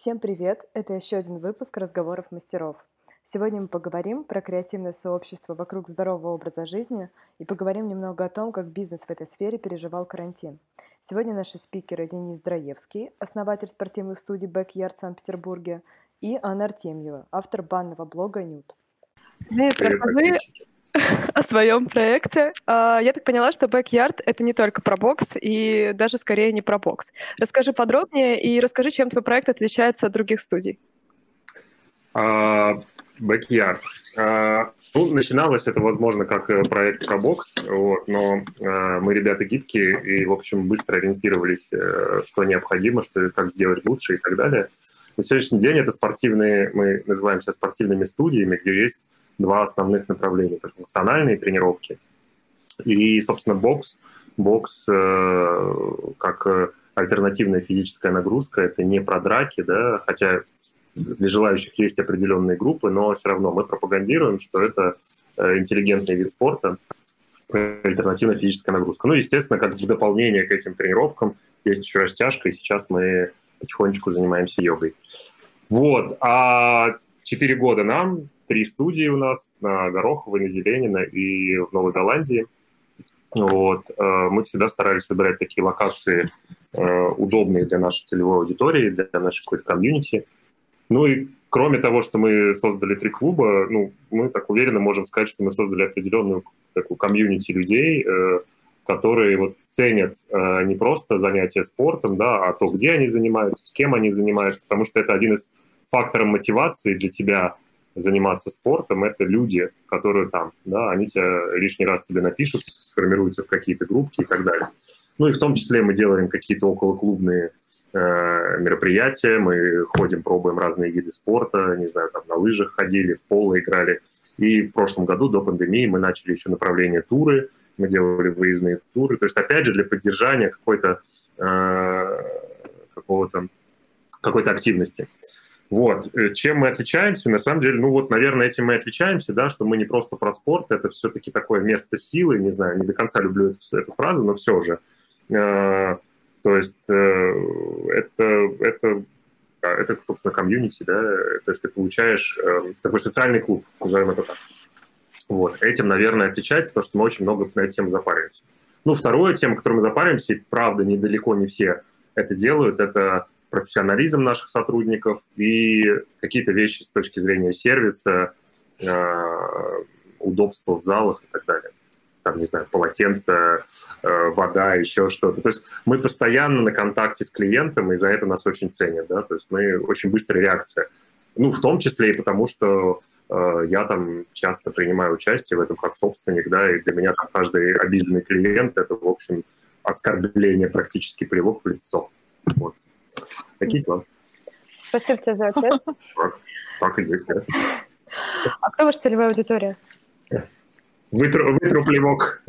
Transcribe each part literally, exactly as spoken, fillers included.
Всем привет! Это еще один выпуск «Разговоров мастеров». Сегодня мы поговорим про креативное сообщество вокруг здорового образа жизни и поговорим немного о том, как бизнес в этой сфере переживал карантин. Сегодня наши спикеры Денис Дроевский, основатель спортивных студий «Backyard» в Санкт-Петербурге, и Анна Артемьева, автор банного блога «Nude». Денис, расскажи о своем проекте. Я так поняла, что «Backyard» — это не только про бокс и даже скорее не про бокс. Расскажи подробнее и расскажи, чем твой проект отличается от других студий. «Backyard». Ну, начиналось это, возможно, как проект про бокс, вот, но мы ребята гибкие и, в общем, быстро ориентировались, что необходимо, что как сделать лучше и так далее. На сегодняшний день это спортивные, мы называемся спортивными студиями, где есть два основных направления – это функциональные тренировки и, собственно, бокс. Бокс э, как альтернативная физическая нагрузка – это не про драки, да, хотя для желающих есть определенные группы, но все равно мы пропагандируем, что это интеллигентный вид спорта, альтернативная физическая нагрузка. Ну, естественно, как в дополнение к этим тренировкам есть еще растяжка, и сейчас мы потихонечку занимаемся йогой. Вот, а четыре года нам… Три студии у нас на Гороховой, на Зеленина и в Новой Голландии. Вот. Мы всегда старались выбирать такие локации, удобные для нашей целевой аудитории, для нашей какой-то комьюнити. Ну и кроме того, что мы создали три клуба, ну, мы так уверенно можем сказать, что мы создали определенную такую комьюнити людей, которые вот ценят не просто занятия спортом, да, а то, где они занимаются, с кем они занимаются, потому что это один из факторов мотивации для тебя заниматься спортом, это люди, которые там, да, они тебя лишний раз тебе напишут, сформируются в какие-то группки и так далее. Ну и в том числе мы делаем какие-то околоклубные э, мероприятия, мы ходим, пробуем разные виды спорта, не знаю, там на лыжах ходили, в поло играли. И в прошлом году до пандемии мы начали еще направление туры, мы делали выездные туры. То есть, опять же, для поддержания какой-то, э, какого-то, какой-то активности. Вот. Чем мы отличаемся? На самом деле, ну вот, наверное, этим мы отличаемся, да, что мы не просто про спорт, это все-таки такое место силы, не знаю, не до конца люблю эту, эту фразу, но все же. Э, то есть э, это, это, это, собственно, комьюнити, да, то есть ты получаешь э, такой социальный клуб, назовем это так. Вот. Этим, наверное, отличается, потому что мы очень много на эту тему запариваемся. Ну, второе, тема, которую мы запариваемся, и, правда, недалеко не все это делают, это профессионализм наших сотрудников и какие-то вещи с точки зрения сервиса, удобства в залах и так далее. Там, не знаю, полотенца, вода, еще что-то. То есть мы постоянно на контакте с клиентом, и за это нас очень ценят, да, то есть мы очень быстрая реакция. Ну, в том числе и потому, что я там часто принимаю участие в этом как собственник, да, и для меня там каждый обиженный клиент – это, в общем, оскорбление, практически плевок в лицо. Вот. Такие дела. Спасибо тебе за ответ. Так, так и есть, да. А кто ваша целевая аудитория? Вытру, вытру плевок.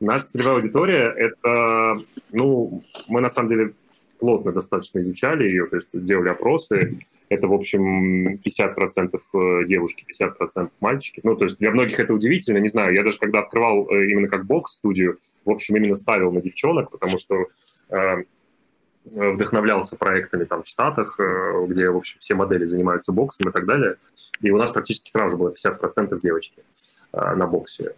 Наша целевая аудитория – это… Ну, мы, на самом деле, плотно достаточно изучали ее, то есть делали опросы. Это, в общем, пятьдесят процентов девушки, пятьдесят процентов мальчики. Ну, то есть для многих это удивительно, не знаю. Я даже когда открывал именно как бокс-студию, в общем, именно ставил на девчонок, потому что… вдохновлялся проектами там в Штатах, где, в общем, все модели занимаются боксом и так далее. И у нас практически сразу было пятьдесят процентов девочки на боксе.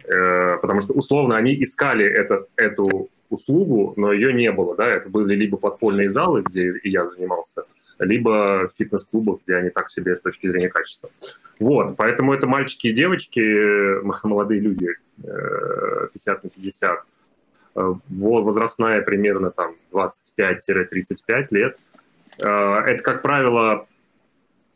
Потому что, условно, они искали это, эту услугу, но ее не было. Да? Это были либо подпольные залы, где и я занимался, либо в фитнес-клубах, где они так себе с точки зрения качества. Вот, поэтому это мальчики и девочки, молодые люди, пятьдесят на пятьдесят. Возрастная примерно там двадцать пять - тридцать пять лет. Это, как правило,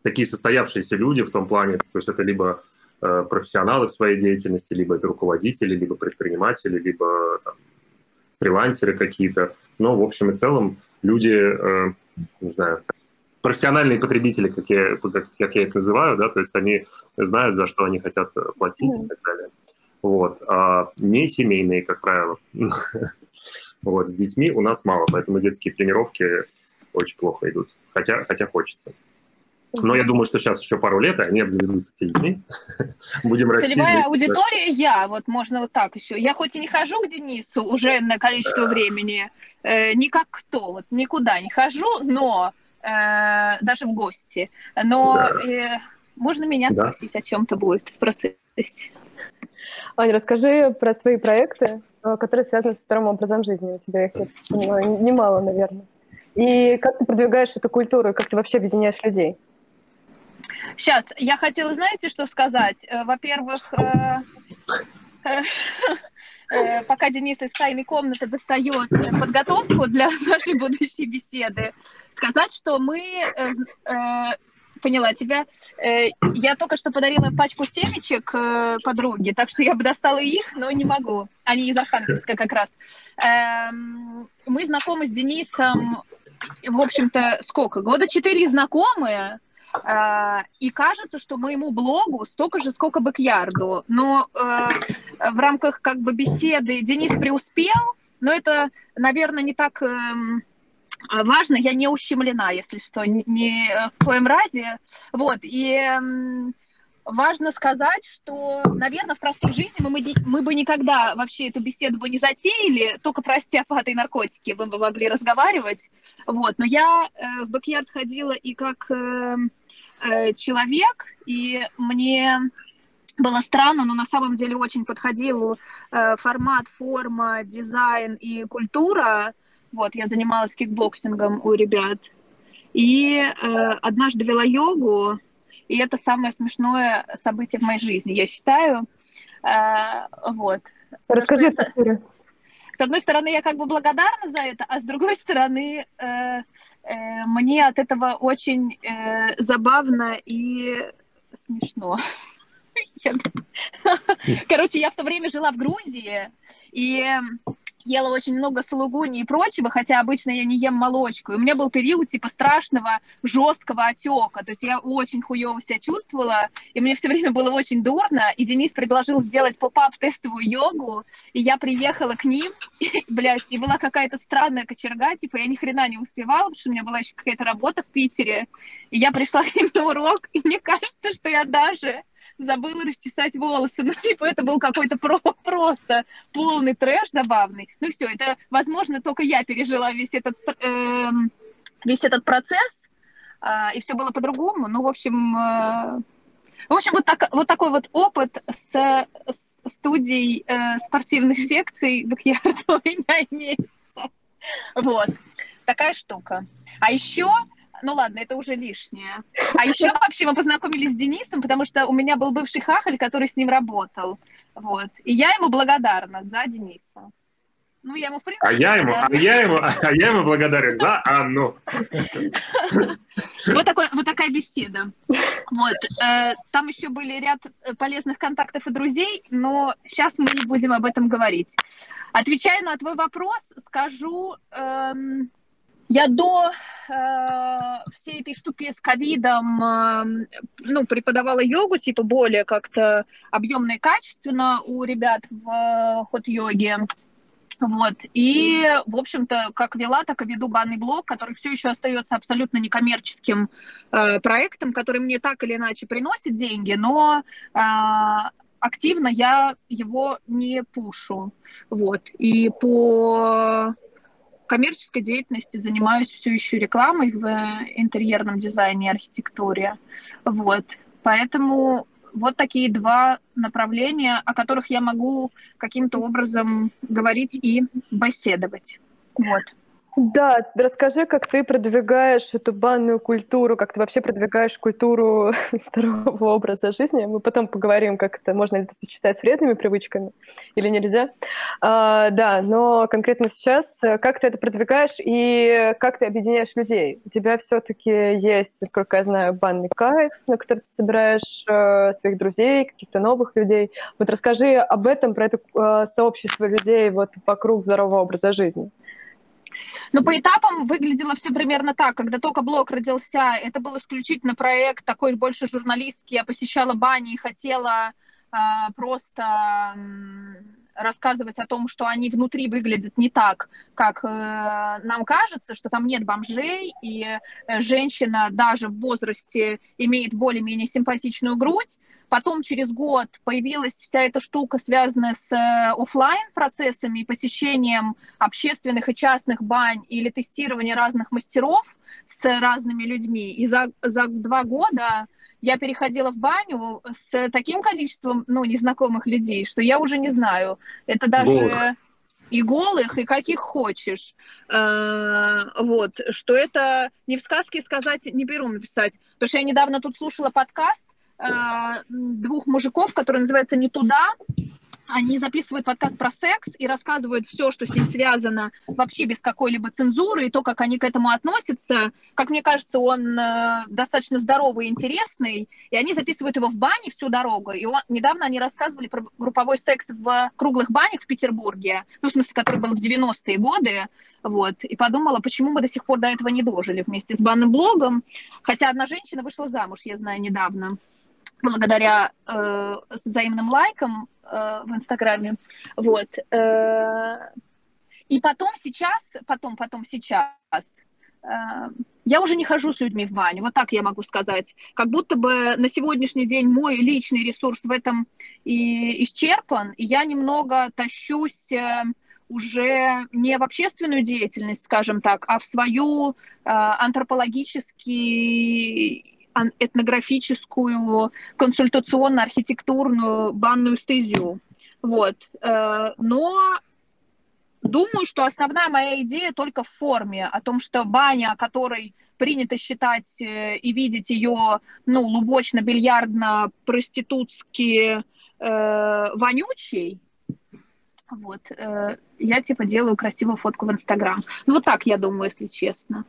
такие состоявшиеся люди в том плане, то есть это либо профессионалы в своей деятельности, либо это руководители, либо предприниматели, либо там, фрилансеры какие-то. Но, в общем и целом, люди, не знаю, профессиональные потребители, как я, как я их называю, да, то есть они знают, за что они хотят платить mm. и так далее. Вот, а не семейные, как правило. Вот, с детьми у нас мало, поэтому детские тренировки очень плохо идут, хотя, хотя хочется. Но я думаю, что сейчас еще пару лет, и они обзаведутся детьми. Будем расти. Целевая аудитория я, вот можно вот так еще. Я хоть и не хожу к Денису уже на количество времени, э, никак кто, вот никуда не хожу, но э, даже в гости. Но э, можно меня да. спросить о чем-то будет в процессе? Аня, расскажи про свои проекты, которые связаны с здоровым образом жизни. У тебя их немало, наверное. И как ты продвигаешь эту культуру, как ты вообще объединяешь людей? Сейчас, я хотела, знаете, что сказать? Во-первых, пока Денис из тайной комнаты достает подготовку для нашей будущей беседы, сказать, что мы... Поняла тебя. Я только что подарила пачку семечек подруге, так что я бы достала их, но не могу. Они из Архангельска как раз. Мы знакомы с Денисом, в общем-то, сколько? Года четыре знакомые. И кажется, что моему блогу столько же, сколько Бэкьярду. Но в рамках как бы беседы Денис преуспел, но это, наверное, не так... Важно, я не ущемлена, если что, ни в коем разе. Вот, и важно сказать, что, наверное, в простой жизни мы, мы, мы бы никогда вообще эту беседу бы не затеяли, только про остеопаты и наркотики мы бы могли разговаривать. Вот, но я в Backyard ходила и как человек, и мне... Было странно, но на самом деле очень подходил формат, форма, дизайн и культура. Вот, я занималась кикбоксингом у ребят. И э, однажды вела йогу, и это самое смешное событие в моей жизни, я считаю. Э, вот. Расскажи эту историю. С одной стороны, я как бы благодарна за это, а с другой стороны, э, э, мне от этого очень э, забавно и смешно. Короче, я в то время жила в Грузии, и... ела очень много сулугуни и прочего, хотя обычно я не ем молочку. И у меня был период типа страшного жесткого отека. То есть я очень хуёво себя чувствовала, и мне все время было очень дурно. И Денис предложил сделать поп-ап тестовую йогу, и я приехала к ним, и, блядь, и была какая-то странная кочерга, типа я ни хрена не успевала, потому что у меня была еще какая-то работа в Питере. И я пришла к ним на урок, и мне кажется, что я даже... забыла расчесать волосы. Ну, типа, это был какой-то про- просто полный трэш забавный. Ну, все, это, возможно, только я пережила весь этот, э, весь этот процесс, э, и все было по-другому. Ну, в общем, э, в общем вот, так, вот такой вот опыт с, с студией э, спортивных секций Backyard у меня имеется. Вот. Такая штука. А еще... Ну ладно, это уже лишнее. А еще вообще мы познакомились с Денисом, потому что у меня был бывший хахаль, который с ним работал. Вот. И я ему благодарна за Дениса. Ну, я ему, в принципе, а я ему, а я ему, а я ему благодарен за Анну. Вот, такой, вот такая беседа. Вот. Там еще были ряд полезных контактов и друзей, но сейчас мы не будем об этом говорить. Отвечая на твой вопрос, скажу... Эм... Я до э, всей этой штуки с ковидом э, ну, преподавала йогу, типа более как-то объемно и качественно у ребят в э, хот-йоге. Вот. И, в общем-то, как вела, так и веду банный блог, который все еще остается абсолютно некоммерческим э, проектом, который мне так или иначе приносит деньги, но э, активно я его не пушу. Вот. И по... коммерческой деятельности занимаюсь все еще рекламой в интерьерном дизайне и архитектуре. Вот. Поэтому вот такие два направления, о которых я могу каким-то образом говорить и беседовать. Вот. Да, расскажи, как ты продвигаешь эту банную культуру, как ты вообще продвигаешь культуру здорового образа жизни. Мы потом поговорим, как это, можно ли это сочетать с вредными привычками или нельзя. А, да, но конкретно сейчас, как ты это продвигаешь и как ты объединяешь людей? У тебя все-таки есть, насколько я знаю, банный кайф, на который ты собираешь своих друзей, каких-то новых людей. Вот расскажи об этом, про это сообщество людей вот вокруг здорового образа жизни. Но по этапам выглядело все примерно так. Когда только блог родился, это был исключительно проект такой больше журналистский. Я посещала бани и хотела э, просто э, рассказывать о том, что они внутри выглядят не так, как э, нам кажется, что там нет бомжей, и женщина даже в возрасте имеет более-менее симпатичную грудь. Потом через год появилась вся эта штука, связанная с офлайн-процессами и посещением общественных и частных бань или тестирования разных мастеров с разными людьми. И за, за два года я переходила в баню с таким количеством, ну, незнакомых людей, что я уже не знаю. Это даже... Бог. И голых, и каких хочешь. Вот, что это не в сказке сказать, не пером написать. Потому что я недавно тут слушала подкаст двух мужиков, который называется «Не туда». Они записывают подкаст про секс и рассказывают все, что с ним связано, вообще без какой-либо цензуры, и то, как они к этому относятся. Как мне кажется, он э, достаточно здоровый и интересный, и они записывают его в бане всю дорогу. И он, недавно они рассказывали про групповой секс в круглых банях в Петербурге, ну, в смысле, который был в девяностые годы, вот, и подумала, почему мы до сих пор до этого не дожили вместе с банным блогом. Хотя одна женщина вышла замуж, я знаю, недавно, благодаря э, взаимным лайкам э, в Инстаграме, вот. Э, и потом сейчас, потом, потом сейчас, э, я уже не хожу с людьми в баню, вот так я могу сказать. Как будто бы на сегодняшний день мой личный ресурс в этом и исчерпан, и я немного тащусь... Э, уже не в общественную деятельность, скажем так, а в свою э, антропологически этнографическую, консультационно-архитектурную банную стезию. Вот. Э, но думаю, что основная моя идея только в форме, о том, что баня, о которой принято считать э, и видеть ее, ну, лубочно-бильярдно-проститутски э, вонючей, вот, я, типа, делаю красивую фотку в Инстаграм. Ну, вот так, я думаю, если честно.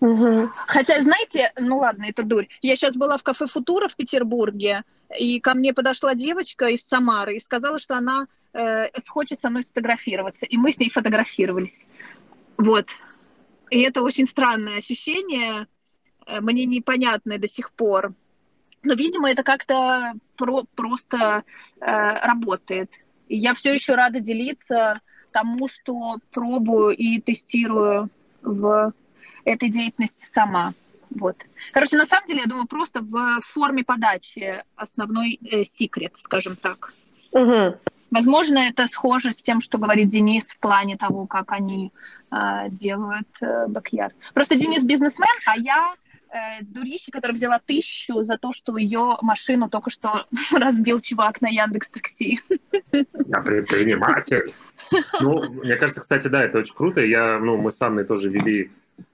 Угу. Хотя, знаете, ну, ладно, это дурь. Я сейчас была в кафе «Футура» в Петербурге, и ко мне подошла девочка из Самары и сказала, что она э, хочет со мной сфотографироваться, и мы с ней фотографировались. Вот. И это очень странное ощущение, мне непонятное до сих пор. Но, видимо, это как-то про- просто э, работает. И я все еще рада делиться тому, что пробую и тестирую в этой деятельности сама. Вот. Короче, на самом деле, я думаю, просто в форме подачи основной э, секрет, скажем так. Угу. Возможно, это схоже с тем, что говорит Денис в плане того, как они э, делают э, бэк-ярд. Просто Денис бизнесмен, а я... дурище, которая взяла тысячу за то, что ее машину только что разбил чувак на Яндекс.Такси. Да, предприниматель. Ну, мне кажется, кстати, да, это очень круто. Я, ну, мы с Анной тоже вели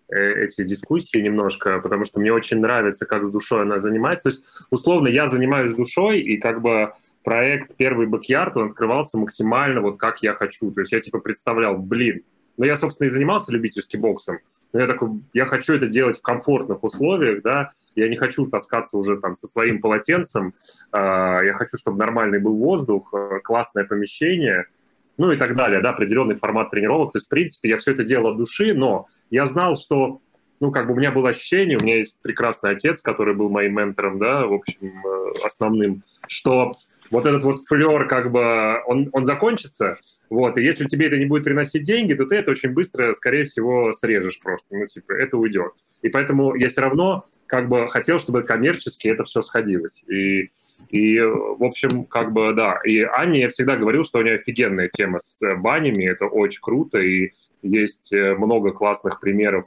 эти дискуссии немножко, потому что мне очень нравится, как с душой она занимается. То есть, условно, я занимаюсь душой, и как бы проект «Первый бэк-ярд», он открывался максимально вот как я хочу. То есть я типа представлял, блин, ну я, собственно, и занимался любительским боксом. Но я такой, я хочу это делать в комфортных условиях, да, я не хочу таскаться уже там со своим полотенцем, э, я хочу, чтобы нормальный был воздух, э, классное помещение, ну и так далее, да, определенный формат тренировок. То есть, в принципе, я все это делал от души, но я знал, что, ну, как бы у меня было ощущение, у меня есть прекрасный отец, который был моим ментором, да, в общем, э, основным, что вот этот вот флер, как бы, он, он закончится, вот, и если тебе это не будет приносить деньги, то ты это очень быстро, скорее всего, срежешь просто, ну, типа, это уйдет. И поэтому я все равно, как бы, хотел, чтобы коммерчески это все сходилось. И, и в общем, как бы, да, и Анне я всегда говорил, что у нее офигенная тема с банями, это очень круто, и есть много классных примеров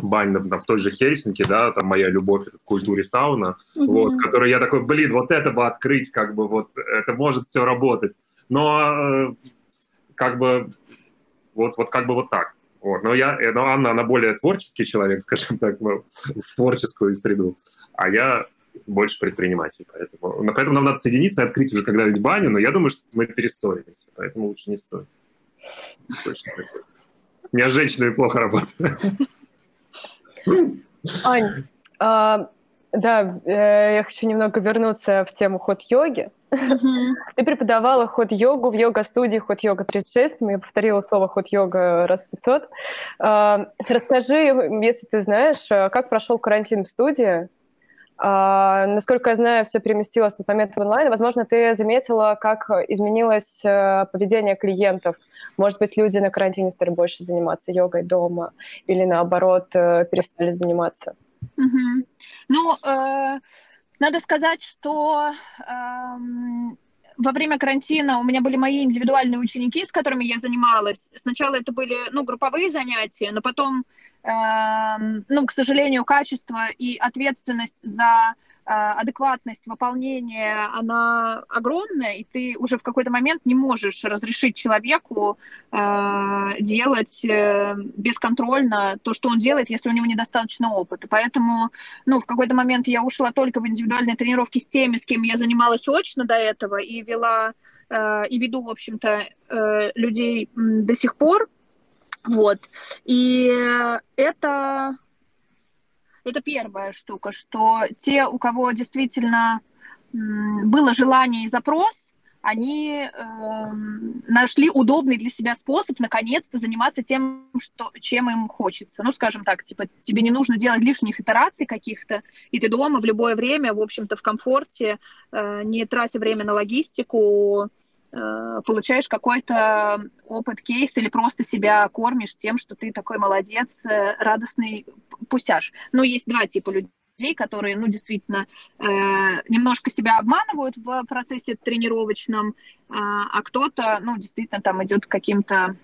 бань, там, в той же Хельсинки, да, там моя любовь это к культуре сауна, mm-hmm. вот, которую я такой, блин, вот это бы открыть, как бы, вот, это может все работать. Но, как бы, вот, вот, как бы вот так. Вот. Но я, но Анна, она более творческий человек, скажем так, ну, в творческую среду, а я больше предприниматель, поэтому, но поэтому нам надо соединиться и открыть уже когда-нибудь баню, но я думаю, что мы перессорились, поэтому лучше не стоит. Точно. У меня с женщинами плохо работает. Ань, а, да, я хочу немного вернуться в тему хот-йоги. Mm-hmm. Ты преподавала хот-йогу в йога-студии Хот-йога тридцать шесть, я повторила слово хот-йога раз пятьсот. А, расскажи, если ты знаешь, как прошел карантин в студии? А, насколько я знаю, все переместилось на тот момент в онлайн. Возможно, ты заметила, как изменилось поведение клиентов. Может быть, люди на карантине стали больше заниматься йогой дома или, наоборот, перестали заниматься? Угу. Ну, э, Надо сказать, что эм, во время карантина у меня были мои индивидуальные ученики, с которыми я занималась. Сначала это были, ну, групповые занятия, но потом, эм, ну, к сожалению, качество и ответственность за адекватность выполнения, она огромная, и ты уже в какой-то момент не можешь разрешить человеку э, делать э, бесконтрольно то, что он делает, если у него недостаточно опыта. Поэтому, ну, в какой-то момент я ушла только в индивидуальные тренировки с теми, с кем я занималась очно до этого, и вела, э, и веду, в общем-то, э, людей до сих пор. Вот. И это... Это первая штука, что те, у кого действительно было желание и запрос, они э, нашли удобный для себя способ наконец-то заниматься тем, что, чем им хочется. Ну, скажем так, типа, тебе не нужно делать лишних итераций каких-то, и ты дома в любое время, в общем-то, в комфорте, э, не тратя время на логистику, э, получаешь какой-то опыт, кейс, или просто себя кормишь тем, что ты такой молодец, э, радостный пусяж. Но есть два типа людей, которые, ну, действительно, э, немножко себя обманывают в процессе тренировочном, э, а кто-то, ну, действительно, там идет к каким-то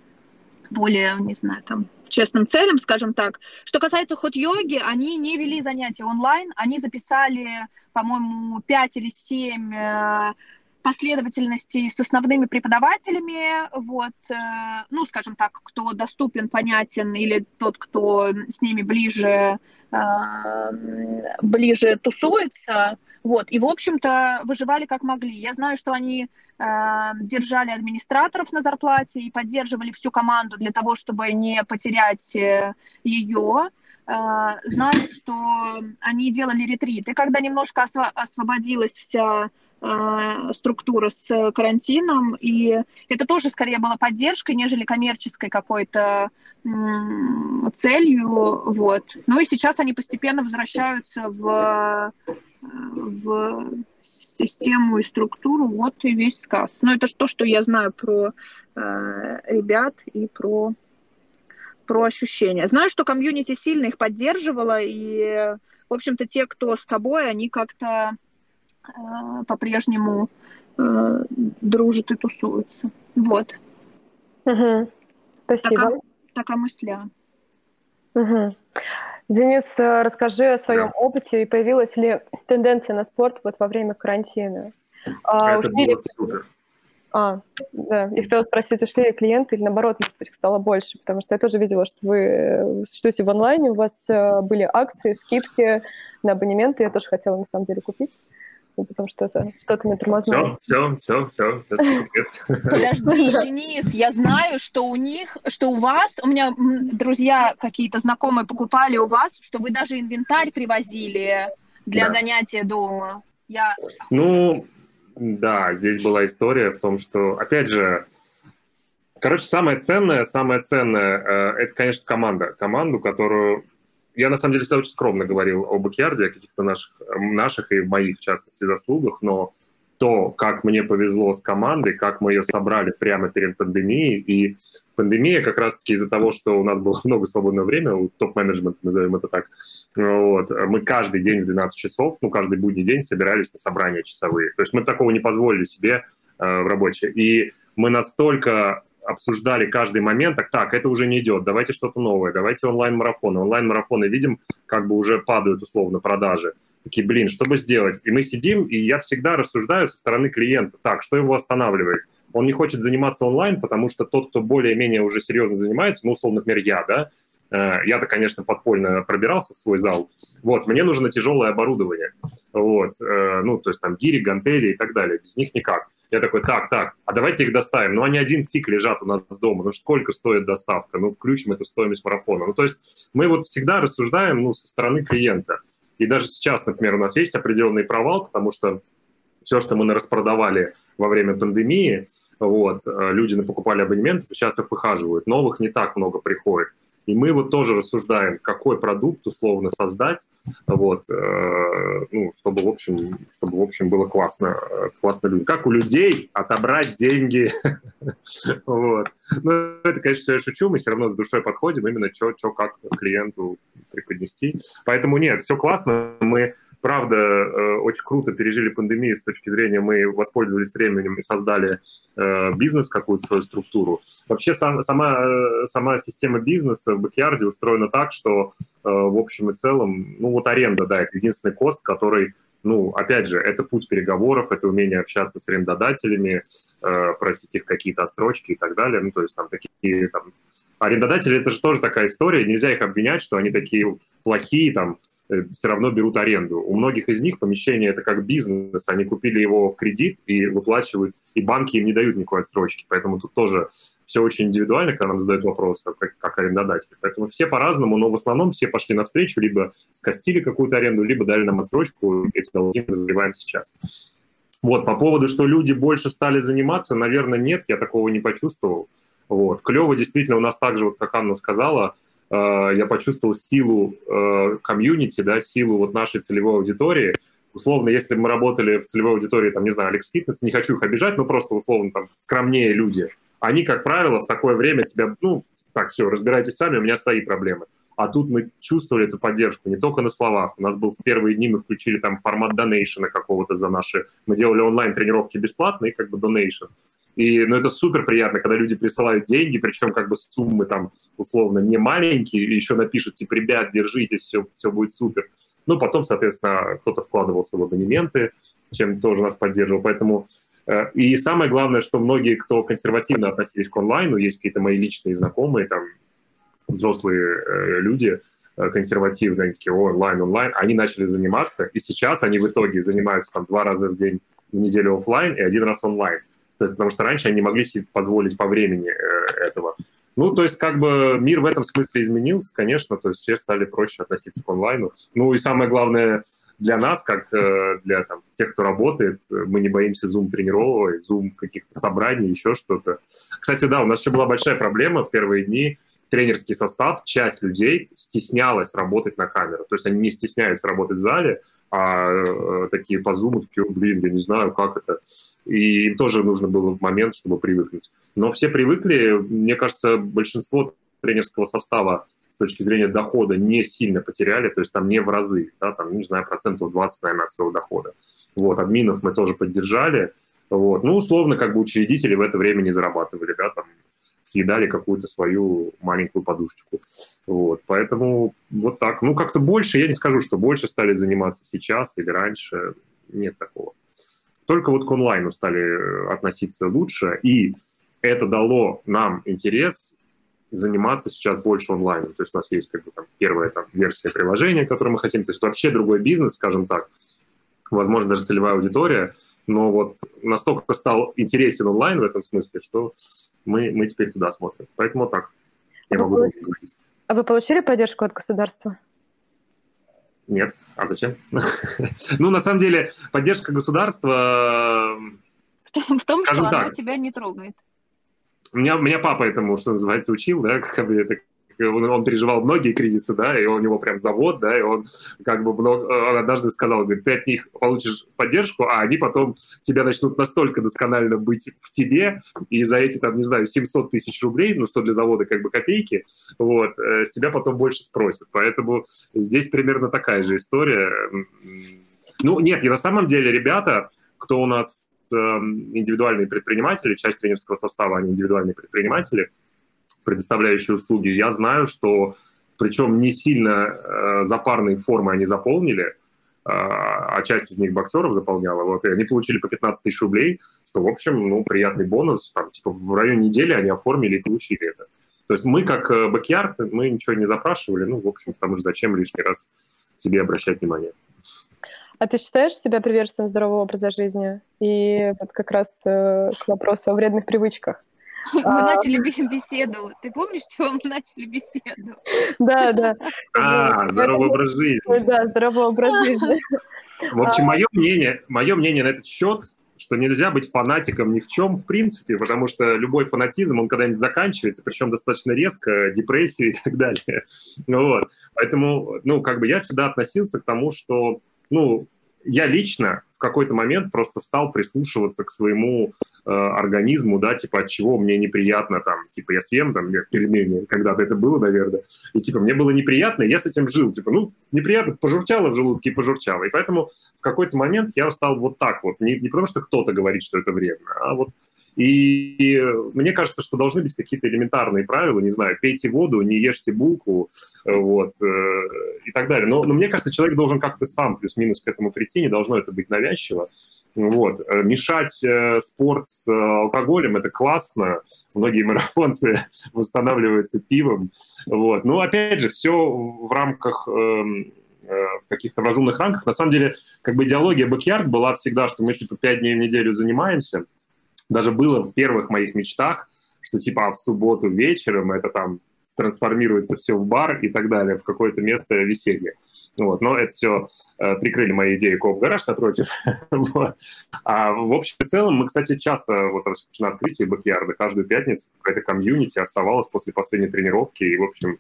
более, не знаю, там, честным целям, скажем так. Что касается хот-йоги, они не вели занятия онлайн, они записали, по-моему, пять или семь э, последовательности с основными преподавателями, вот, ну, скажем так, кто доступен, понятен, или тот, кто с ними ближе, ближе тусуется, вот, и, в общем-то, выживали как могли. Я знаю, что они держали администраторов на зарплате и поддерживали всю команду для того, чтобы не потерять ее. Знаю, что они делали ретриты, когда немножко освободилась вся структура с карантином, и это тоже скорее была поддержкой, нежели коммерческой какой-то целью, вот. Ну и сейчас они постепенно возвращаются в, в систему и структуру, вот и весь сказ. Но это то, что я знаю про э, ребят и про, про ощущения. Знаю, что комьюнити сильно их поддерживало, и, в общем-то, те, кто с тобой, они как-то по-прежнему э, дружат и тусуются. Вот. Угу. Спасибо. Такая мысля. Угу. Денис, расскажи о своем опыте, и появилась ли тенденция на спорт вот во время карантина? А, это ушли было ли... супер. А, да. Я хотела спросить, ушли ли клиенты, или наоборот, может быть, стало больше, потому что я тоже видела, что вы существуете в онлайне, у вас были акции, скидки на абонементы, я тоже хотела на самом деле купить. Потому что это что-то не тормознуло. Все, все, все, все, все. Подожди, Денис, я знаю, что у них, что у вас, у меня друзья какие-то знакомые покупали у вас, что вы даже инвентарь привозили для да. занятия дома. Я... Ну, да, здесь была история в том, что, опять же, короче, самое ценное, самое ценное, это, конечно, команда. Команду, которую... Я, на самом деле, всегда очень скромно говорил о Бэкьярде, о каких-то наших, наших и моих, в частности, заслугах, но то, как мне повезло с командой, как мы ее собрали прямо перед пандемией, и пандемия как раз-таки из-за того, что у нас было много свободного времени, топ-менеджмент, назовем это так, вот, мы каждый день в двенадцать часов, ну, каждый будний день собирались на собрания часовые. То есть мы такого не позволили себе э, в работе. И мы настолько... обсуждали каждый момент, так, так, это уже не идет, давайте что-то новое, давайте онлайн-марафоны. Онлайн-марафоны, видим, как бы уже падают условно продажи. Такие, блин, что бы сделать? И мы сидим, и я всегда рассуждаю со стороны клиента, так, что его останавливает? Он не хочет заниматься онлайн, потому что тот, кто более-менее уже серьезно занимается, ну, условно, например, я, да, я-то, конечно, подпольно пробирался в свой зал. Вот, мне нужно тяжелое оборудование. Вот, ну, то есть там гири, гантели и так далее. Без них никак. Я такой, так, так, а давайте их доставим. Ну, они один фиг лежат у нас дома. Ну, сколько стоит доставка? Ну, включим это в стоимость марафона. Ну, то есть мы вот всегда рассуждаем, ну, со стороны клиента. И даже сейчас, например, у нас есть определенный провал, потому что все, что мы нараспродавали во время пандемии, вот, люди покупали абонементы, сейчас их выхаживают. Новых не так много приходит. И мы вот тоже рассуждаем, какой продукт условно создать, вот, э, ну, чтобы, в общем, чтобы, в общем, было классно, классно людям. Как у людей отобрать деньги? Вот. Ну, это, конечно, все я шучу, мы все равно с душой подходим, именно что, как клиенту преподнести. Поэтому нет, все классно, мы правда, очень круто пережили пандемию с точки зрения, мы воспользовались временем и создали бизнес, какую-то свою структуру. Вообще сам, сама, сама система бизнеса в Backyard устроена так, что в общем и целом, ну вот аренда, да, это единственный кост, который, ну, опять же, это путь переговоров, это умение общаться с арендодателями, просить их какие-то отсрочки и так далее, ну, то есть там такие, там, арендодатели, это же тоже такая история, нельзя их обвинять, что они такие плохие, там, все равно берут аренду. У многих из них помещение – это как бизнес, они купили его в кредит и выплачивают, и банки им не дают никакой отсрочки, поэтому тут тоже все очень индивидуально, когда нам задают вопросы, как, как арендодатель. Поэтому все по-разному, но в основном все пошли навстречу, либо скостили какую-то аренду, либо дали нам отсрочку, и эти долги мы разливаем сейчас. Вот, по поводу, что люди больше стали заниматься, наверное, нет, я такого не почувствовал. Вот. Клево, действительно, у нас также, вот как Анна сказала, я почувствовал силу комьюнити, да, силу вот нашей целевой аудитории. Условно, если бы мы работали в целевой аудитории, там, не знаю, Алекс Фитнес, не хочу их обижать, но просто, условно, там, скромнее люди. Они, как правило, в такое время тебя, ну, так, все, разбирайтесь сами, у меня свои проблемы. А тут мы чувствовали эту поддержку не только на словах. У нас был в первые дни, мы включили там формат донейшена какого-то за наши. Мы делали онлайн-тренировки бесплатно и как бы донейшн. И, ну, это супер приятно, когда люди присылают деньги, причем как бы суммы там условно не маленькие, и еще напишут, типа, ребят, держите, все, все будет супер. Ну, потом, соответственно, кто-то вкладывался в абонементы, чем тоже нас поддерживал. Поэтому, э, и самое главное, что многие, кто консервативно относились к онлайну, есть какие-то мои личные знакомые, там, взрослые э, люди, э, консервативные, такие, о, онлайн, онлайн, они начали заниматься, и сейчас они в итоге занимаются там два раза в день, в неделю офлайн и один раз онлайн. Потому что раньше они не могли себе позволить по времени этого. Ну, то есть, как бы мир в этом смысле изменился, конечно, то есть все стали проще относиться к онлайну. Ну, и самое главное для нас, как для там, тех, кто работает, мы не боимся зум-тренировок, зум каких-то собраний, еще что-то. Кстати, да, у нас еще была большая проблема в первые дни. Тренерский состав, часть людей стеснялась работать на камеру. То есть они не стесняются работать в зале, а такие по зуму, такие, блин, я не знаю, как это. И им тоже нужно было момент, чтобы привыкнуть. Но все привыкли. Мне кажется, большинство тренерского состава с точки зрения дохода не сильно потеряли, то есть там не в разы, да, там, не знаю, процентов двадцать, наверное, от своего дохода. Вот, админов мы тоже поддержали. Вот. Ну, условно, как бы учредители в это время не зарабатывали, да, там, съедали какую-то свою маленькую подушечку. Вот, поэтому вот так. Ну, как-то больше, я не скажу, что больше стали заниматься сейчас или раньше, нет такого. Только вот к онлайну стали относиться лучше, и это дало нам интерес заниматься сейчас больше онлайном. То есть у нас есть как бы, там, первая там, версия приложения, которую мы хотим. То есть вообще другой бизнес, скажем так, возможно, даже целевая аудитория, но вот настолько стал интересен онлайн в этом смысле, что мы, мы теперь туда смотрим. Поэтому так. Я а могу получ... говорить. А вы получили поддержку от государства? Нет. А зачем? Ну, на самом деле, поддержка государства... В том, что она тебя не трогает. Меня папа этому, что называется, учил, да, как бы это... Он переживал многие кризисы, да, и у него прям завод, да, и он как бы много, он однажды сказал, говорит, ты от них получишь поддержку, а они потом тебя начнут настолько досконально быть в тебе, и за эти, там, не знаю, семьсот тысяч рублей, ну, что для завода как бы копейки, вот, с тебя потом больше спросят. Поэтому здесь примерно такая же история. Ну, нет, и на самом деле ребята, кто у нас э, индивидуальные предприниматели, часть тренерского состава, они индивидуальные предприниматели, предоставляющие услуги, я знаю, что причем не сильно э, запарные формы они заполнили, э, а часть из них боксеров заполняла, вот, и они получили по пятнадцать тысяч рублей, что, в общем, ну, приятный бонус, там, типа, в районе недели они оформили и получили это. То есть мы, как э, Backyard, мы ничего не запрашивали, ну, в общем, потому что зачем лишний раз себе обращать внимание. А ты считаешь себя приверженцем здорового образа жизни? И вот как раз э, к вопросу о вредных привычках. Мы а... начали беседу. Ты помнишь, с чего мы начали беседу? Да, да. А, здоровый образ жизни. Да, здоровый образ жизни. В общем, мое мнение, мое мнение на этот счет, что нельзя быть фанатиком ни в чем, в принципе, потому что любой фанатизм, он когда-нибудь заканчивается, причем достаточно резко, депрессия и так далее. Вот. Поэтому, ну, как бы я всегда относился к тому, что, ну, я лично в какой-то момент просто стал прислушиваться к своему э, организму, да, типа, от чего мне неприятно, там, типа, я съем, там, пельмени, когда-то это было, наверное, и, типа, мне было неприятно, и я с этим жил, типа, ну, неприятно, пожурчало в желудке и пожурчало, и поэтому в какой-то момент я стал вот так вот, не, не потому что кто-то говорит, что это вредно, а вот, и, и мне кажется, что должны быть какие-то элементарные правила, не знаю, пейте воду, не ешьте булку, вот, э, и так далее, но, но мне кажется, человек должен как-то сам плюс-минус к этому прийти, не должно это быть навязчиво. Вот. Мешать э, спорт с э, алкоголем – это классно. Многие марафонцы восстанавливаются пивом. Вот. Но, опять же, все в рамках, э, э, в каких-то разумных рамках. На самом деле, как бы идеология Backyard была всегда, что мы типа пять дней в неделю занимаемся. Даже было в первых моих мечтах, что типа а в субботу вечером это там трансформируется все в бар и так далее, в какое-то место веселья. Вот, но это все э, прикрыли мои идеи Co-op Garage напротив. Вот. А в общем и целом мы, кстати, часто вот на открытии Backyard каждую пятницу какая-то комьюнити оставалась после последней тренировки и, в общем,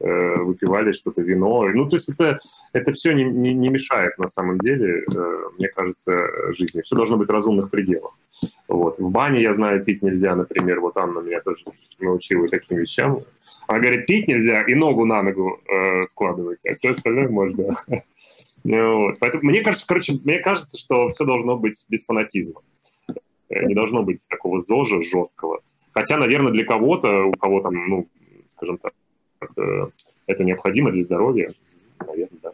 э, выпивали что-то, вино. Ну, то есть это, это все не, не, не мешает на самом деле, э, мне кажется, жизни. Все должно быть в разумных пределах. Вот. В бане, я знаю, пить нельзя, например. Вот Анна меня тоже научила таким вещам. Она говорит, пить нельзя и ногу на ногу э, складывать, а все остальное можно. Вот. Поэтому, мне кажется, короче, мне кажется, что все должно быть без фанатизма. Не должно быть такого зожа жесткого. Хотя, наверное, для кого-то, у кого там, ну, скажем так, это необходимо для здоровья, наверное, да.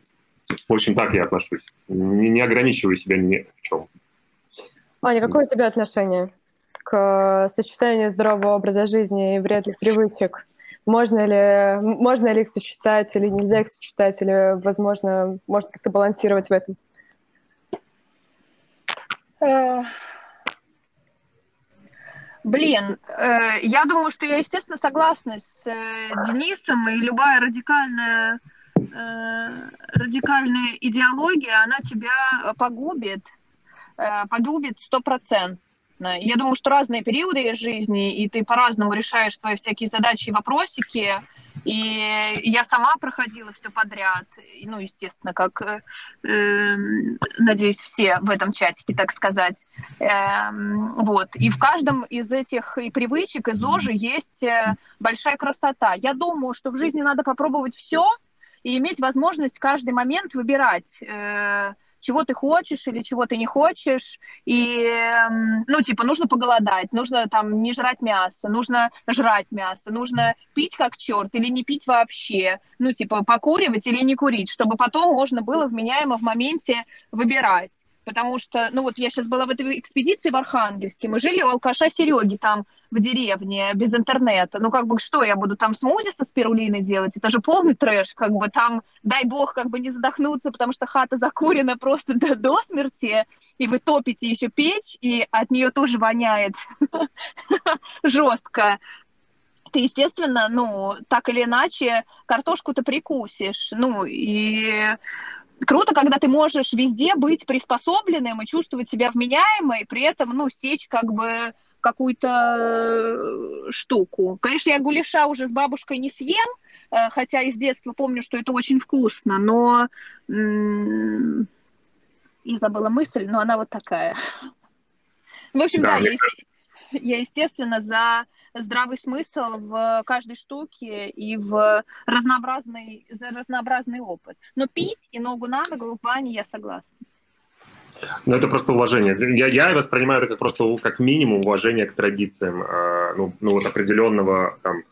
В общем, так я отношусь. Не, не ограничиваю себя ни в чем. Аня, какое у тебя отношение к сочетанию здорового образа жизни и вредных привычек? Можно ли, можно ли их сочетать или нельзя их сочетать, или, возможно, можно как-то балансировать в этом? Блин, я думаю, что я, естественно, согласна с Денисом, и любая радикальная, радикальная идеология, она тебя погубит. Погубит стопроцентно. Я думаю, что разные периоды жизни, и ты по-разному решаешь свои всякие задачи и вопросики. И я сама проходила все подряд. И, ну, естественно, как, э, надеюсь, все в этом чатике, так сказать. Э, вот. И в каждом из этих и привычек, и зожи есть большая красота. Я думаю, что в жизни надо попробовать все и иметь возможность в каждый момент выбирать, э, чего ты хочешь или чего ты не хочешь, и, ну, типа, нужно поголодать, нужно, там, не жрать мясо, нужно жрать мясо, нужно пить как черт или не пить вообще, ну, типа, покуривать или не курить, чтобы потом можно было вменяемо в моменте выбирать, потому что, ну, вот я сейчас была в этой экспедиции в Архангельске, мы жили у алкаша Сереги там в деревне, без интернета, ну, как бы, что я буду там смузи со спирулиной делать, это же полный трэш, как бы, там, дай бог, как бы, не задохнуться, потому что хата закурена просто до, до смерти, и вы топите еще печь, и от нее тоже воняет жестко. Ты, естественно, ну, так или иначе, картошку-то прикусишь, ну, и... Круто, когда ты можешь везде быть приспособленным и чувствовать себя вменяемо, и при этом, ну, сечь как бы какую-то штуку. Конечно, я гуляша уже с бабушкой не съем, хотя из детства помню, что это очень вкусно, но... Я забыла мысль, но она вот такая. В общем, да, да я, есте... я, естественно, за... здравый смысл в каждой штуке и в разнообразный, за разнообразный опыт. Но пить и ногу на ногу в бане я согласна. Ну, это просто уважение. Я, я воспринимаю это как просто как минимум уважение к традициям, э, ну, ну, вот определенного там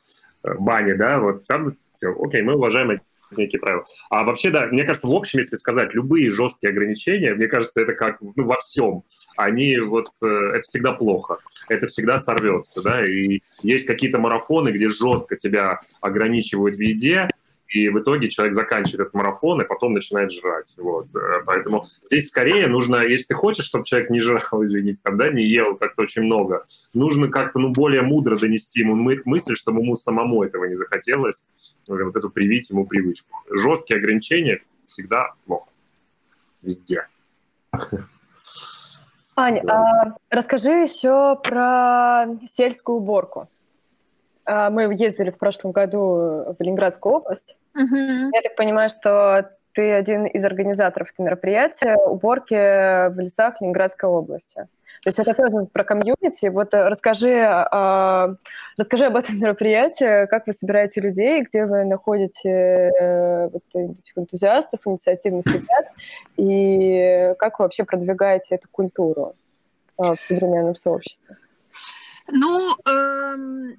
бани, да, вот там, окей, мы уважаем некие правила. А вообще, да, мне кажется, в общем, если сказать, любые жесткие ограничения, мне кажется, это как, ну, во всем. Они вот, это всегда плохо, это всегда сорвется, да, и есть какие-то марафоны, где жестко тебя ограничивают в еде, и в итоге человек заканчивает этот марафон и потом начинает жрать, вот, поэтому здесь скорее нужно, если ты хочешь, чтобы человек не жрал, извините, там, да, не ел как-то очень много, нужно как-то, ну, более мудро донести ему мы- мысль, чтобы ему самому этого не захотелось, вот эту привить ему привычку. Жесткие ограничения всегда плохо, везде. Ань, а расскажи еще про сельскую уборку. Мы ездили в прошлом году в Ленинградскую область. Uh-huh. Я так понимаю, что ты один из организаторов этого мероприятия «Уборки в лесах Ленинградской области». То есть это тоже про комьюнити. Вот расскажи, э, расскажи об этом мероприятии, как вы собираете людей, где вы находите э, вот, энтузиастов, инициативных ребят, и как вы вообще продвигаете эту культуру э, в современном сообществе? Ну, эм,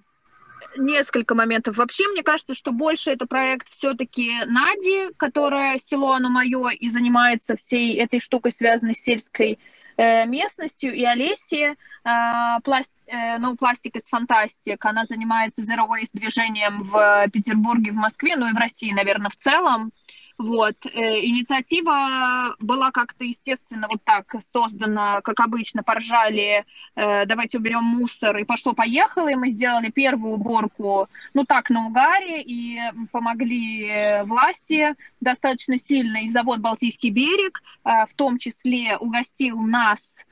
несколько моментов. Вообще, мне кажется, что больше это проект все-таки Нади, которая село «Оно мое» и занимается всей этой штукой, связанной с сельской э, местностью, и Олеси, э, пласт, э, ну, Plastic It's Fantastic, она занимается Zero Waste движением в Петербурге, в Москве, ну и в России, наверное, в целом. Вот. Инициатива была как-то, естественно, вот так создана, как обычно, поржали, давайте уберем мусор, и пошло-поехало, и мы сделали первую уборку, ну так, на угаре, и помогли власти достаточно сильно, и завод «Балтийский берег», в том числе, угостил нас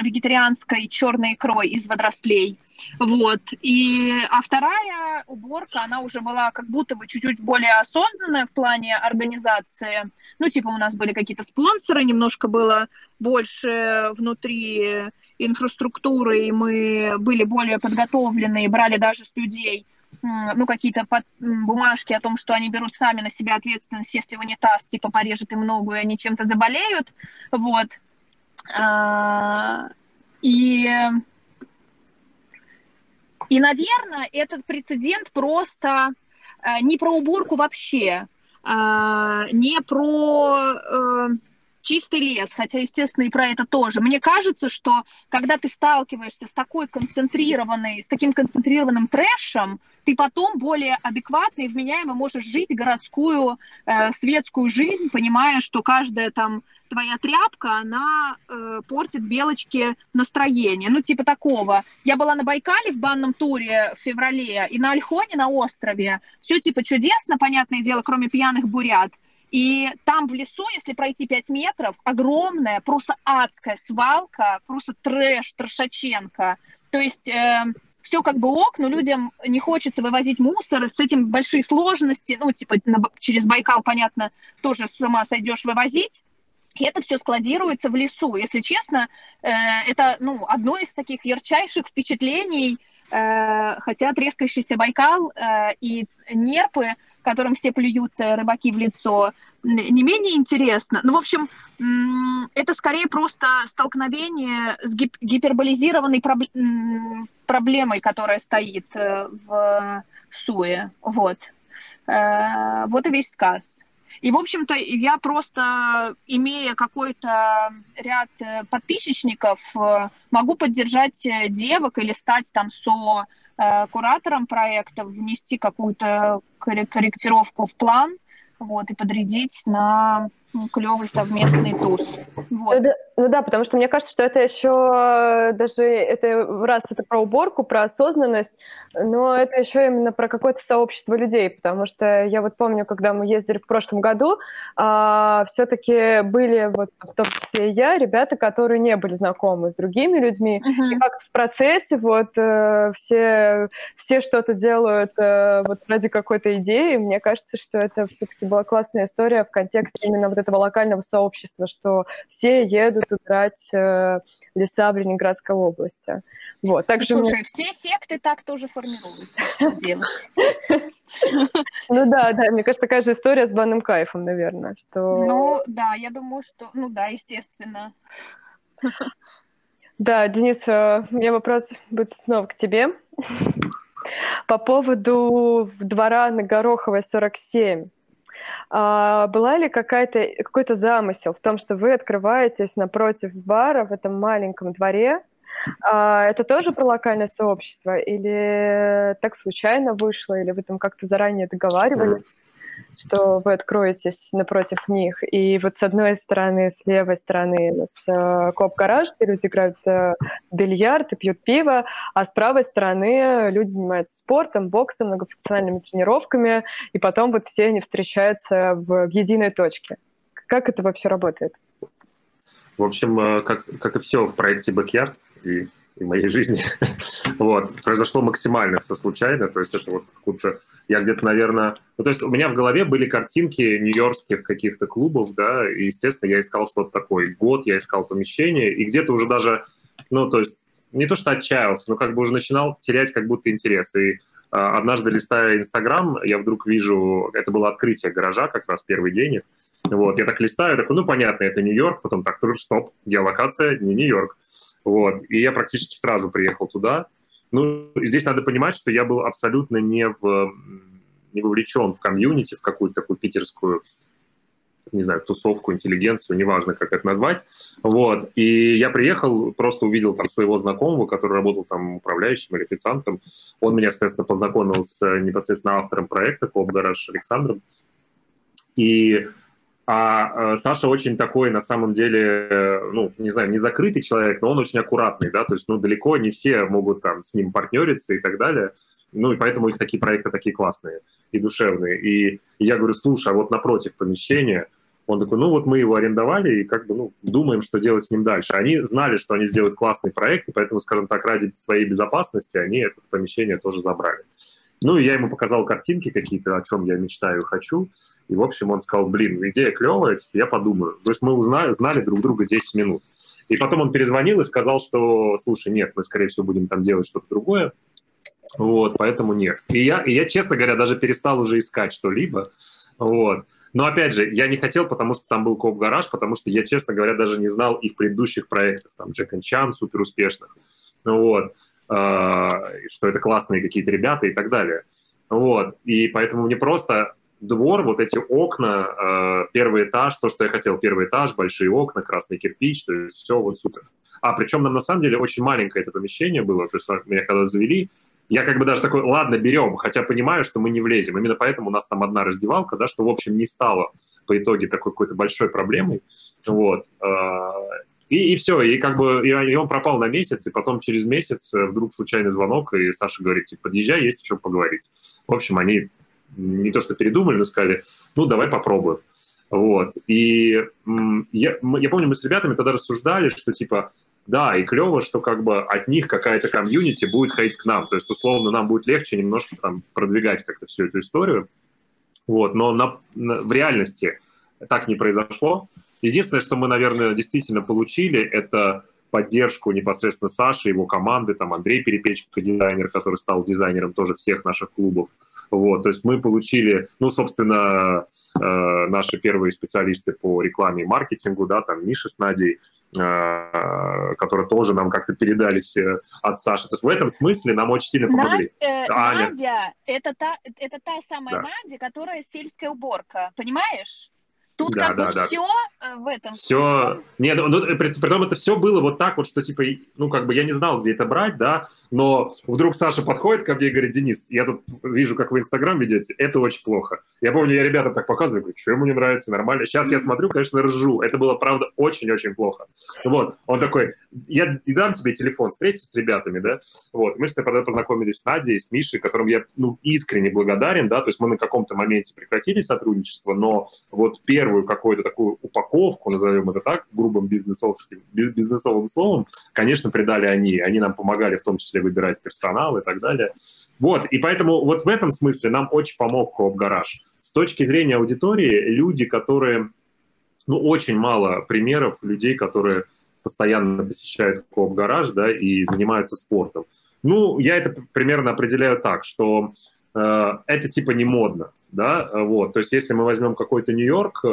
вегетарианской черной икрой из водорослей. Вот. И, а вторая уборка, она уже была как будто бы чуть-чуть более осознанная в плане организации. Ну, типа у нас были какие-то спонсоры, немножко было больше внутри инфраструктуры, и мы были более подготовлены, и брали даже с людей ну, какие-то под... бумажки о том, что они берут сами на себя ответственность, если унитаз, типа, порежет им ногу, и они чем-то заболеют. Вот. И, и, наверное, этот прецедент просто не про уборку вообще, не про чистый лес, хотя, естественно, и про это тоже. Мне кажется, что когда ты сталкиваешься с такой концентрированной, с таким концентрированным трэшем, ты потом более адекватно и вменяемо можешь жить городскую, э, светскую жизнь, понимая, что каждая там твоя тряпка, она э, портит белочке настроение. Ну, типа такого. Я была на Байкале в банном туре в феврале и на Ольхоне на острове. Все типа чудесно, понятное дело, кроме пьяных бурят. И там в лесу, если пройти пять метров, огромная, просто адская свалка, просто трэш, трэшаченко. То есть э, все как бы ок, но людям не хочется вывозить мусор, с этим большие сложности. Ну, типа на, через Байкал, понятно, тоже с ума сойдешь вывозить. И это все складируется в лесу. Если честно, э, это ну, одно из таких ярчайших впечатлений, э, хотя трескающийся Байкал э, и нерпы, которым все плюют рыбаки в лицо, не менее интересно. Ну, в общем, это скорее просто столкновение с гип- гиперболизированной проб- проблемой, которая стоит в Суе. Вот. Вот и весь сказ. И, в общем-то, я просто, имея какой-то ряд подписчиков, могу поддержать девок или стать там со... куратором проекта, внести какую-то корректировку в план, вот, и подрядить на клевый совместный туз. Вот. Ну, да, ну да, потому что мне кажется, что это еще даже это раз это про уборку, про осознанность, но это еще именно про какое-то сообщество людей, потому что я вот помню, когда мы ездили в прошлом году, а, все-таки были вот в том числе и я, ребята, которые не были знакомы с другими людьми, uh-huh. и как-то в процессе вот все, все что-то делают вот ради какой-то идеи, мне кажется, что это все-таки была классная история в контексте именно вот этого локального сообщества, что все едут убирать э, леса в Ленинградской области. Вот. Также слушай, мы... все секты так тоже формируются, что делать. Ну да, да, мне кажется, такая же история с банным кайфом, наверное. Ну да, я думаю, что... Ну да, естественно. Да, Денис, у меня вопрос будет снова к тебе. По поводу двора на Гороховой, сорок семь. А была ли какая-то, какой-то замысел в том, что вы открываетесь напротив бара в этом маленьком дворе? А это тоже про локальное сообщество? Или так случайно вышло? Или вы там как-то заранее договаривались, что вы откроетесь напротив них? И вот с одной стороны, с левой стороны у нас Co-op Garage, где люди играют в бильярд и пьют пиво, а с правой стороны люди занимаются спортом, боксом, многофункциональными тренировками, и потом вот все они встречаются в единой точке. Как это вообще работает? В общем, как, как и все в проекте Backyard и и моей жизни. Вот. Произошло максимально все случайно. То есть это вот куча... Я где-то, наверное... Ну, то есть у меня в голове были картинки нью-йоркских каких-то клубов, да, и, естественно, я искал что-то такое. Год я искал помещение, и где-то уже даже, ну, то есть не то что отчаялся, но как бы уже начинал терять как будто интерес. И а, однажды, листая Инстаграм, я вдруг вижу... Это было открытие гаража, как раз первый день. Вот. Я так листаю, такой, ну, понятно, это Нью-Йорк. Потом так, стоп, геолокация, не Нью-Йорк. Вот, и я практически сразу приехал туда. Ну, здесь надо понимать, что я был абсолютно не, в, не вовлечен в комьюнити, в какую-то такую питерскую, не знаю, тусовку, интеллигенцию, неважно, как это назвать. Вот, и я приехал, просто увидел там своего знакомого, который работал там управляющим или официантом. Он меня, соответственно, познакомил с непосредственно автором проекта Co-op Garage Александром. И... А э, Саша очень такой, на самом деле, э, ну, не знаю, не закрытый человек, но он очень аккуратный, да, то есть, ну, далеко не все могут там с ним партнериться и так далее, ну, и поэтому их такие проекты такие классные и душевные, и, и я говорю, слушай, а вот напротив помещения, он такой, ну, вот мы его арендовали и как бы, ну, думаем, что делать с ним дальше. Они знали, что они сделают классный проект, и поэтому, скажем так, ради своей безопасности они это помещение тоже забрали. Ну, и я ему показал картинки какие-то, о чем я мечтаю и хочу. И, в общем, он сказал, блин, идея клевая, я подумаю. То есть мы узнали, знали друг друга десять минут. И потом он перезвонил и сказал, что, слушай, нет, мы, скорее всего, будем там делать что-то другое. Вот, поэтому нет. И я, и я, честно говоря, даже перестал уже искать что-либо. Вот. Но, опять же, я не хотел, потому что там был Co-op Garage, потому что я, честно говоря, даже не знал их предыдущих проектов. Там Джек энд Чан, суперуспешных. Вот. Что это классные какие-то ребята и так далее. Вот. И поэтому мне просто двор, вот эти окна, первый этаж, то, что я хотел, первый этаж, большие окна, красный кирпич, то есть все вот супер. А причем нам на самом деле очень маленькое это помещение было, то есть меня когда завели, я как бы даже такой, ладно, берем, хотя понимаю, что мы не влезем. Именно поэтому у нас там одна раздевалка, да, что в общем не стало по итоге такой какой-то большой проблемой. Вот. И, и все, и как бы и он пропал на месяц, и потом через месяц вдруг случайный звонок, и Саша говорит, типа, подъезжай, есть о чем поговорить. В общем, они не то что передумали, но сказали, ну, давай попробуем. Вот, и я, я помню, мы с ребятами тогда рассуждали, что, типа, да, и клево, что как бы от них какая-то комьюнити будет ходить к нам, то есть, условно, нам будет легче немножко там продвигать как-то всю эту историю, вот, но на, на, в реальности так не произошло. Единственное, что мы, наверное, действительно получили, это поддержку непосредственно Саши, его команды, там Андрей Перепечко, дизайнер, который стал дизайнером тоже всех наших клубов. Вот, то есть мы получили, ну, собственно, э, наши первые специалисты по рекламе и маркетингу, да, там Миша с Надей, э, которые тоже нам как-то передались от Саши. То есть в этом смысле нам очень сильно помогли. Надь, э, Аня. Надя, это та, это та самая, да. Надя, которая сельская уборка, понимаешь? Тут да, как да, бы да. Все в этом. Все. Нет, ну, при, при том это все было вот так вот, что типа, ну как бы я не знал, где это брать, да, но вдруг Саша подходит ко мне и говорит, Денис, я тут вижу, как вы Инстаграм ведете, это очень плохо. Я помню, я ребятам так показываю, говорю, что ему не нравится, нормально. Сейчас я смотрю, конечно, ржу, это было, правда, очень-очень плохо. Вот, он такой, я дам тебе телефон, встретись с ребятами, да, вот. Мы тогда познакомились с Надей, с Мишей, которым я, ну, искренне благодарен, да, то есть мы на каком-то моменте прекратили сотрудничество, но вот первый первую какую-то такую упаковку, назовем это так, грубым бизнесовским, бизнесовым словом, конечно, придали они. Они нам помогали в том числе выбирать персонал и так далее. Вот, и поэтому вот в этом смысле нам очень помог Co-op Garage. С точки зрения аудитории, люди, которые... Ну, очень мало примеров людей, которые постоянно посещают Co-op Garage, да, и занимаются спортом. Ну, я это примерно определяю так, что... это типа не модно, да, вот, то есть если мы возьмем какой-то Нью-Йорк,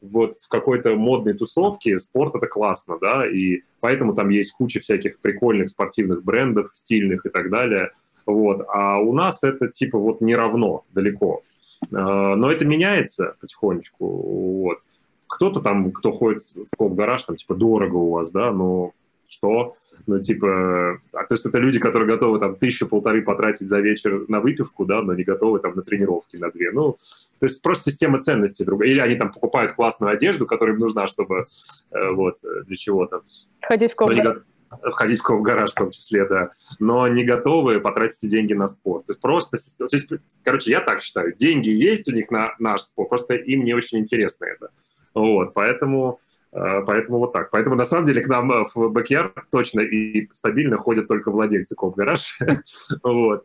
вот, в какой-то модной тусовке спорт — это классно, да, и поэтому там есть куча всяких прикольных спортивных брендов, стильных и так далее, вот, а у нас это типа вот не равно далеко, но это меняется потихонечку, вот, кто-то там, кто ходит в Co-op Garage, там типа дорого у вас, да, но что, ну, типа, а то есть это люди, которые готовы там тысячу-полторы потратить за вечер на выпивку, да, но не готовы там на тренировки, на две, ну, то есть просто система ценностей другая, или они там покупают классную одежду, которая им нужна, чтобы, э, вот, для чего-то. Ходить в Co-op Входить в Co-op Garage в том числе, да, но не готовы потратить деньги на спорт. То есть просто, то есть, короче, я так считаю, деньги есть у них на наш спорт, просто им не очень интересно это, вот, поэтому... Поэтому вот так. Поэтому, на самом деле, к нам в Backyard точно и стабильно ходят только владельцы Co-op Garage. Вот.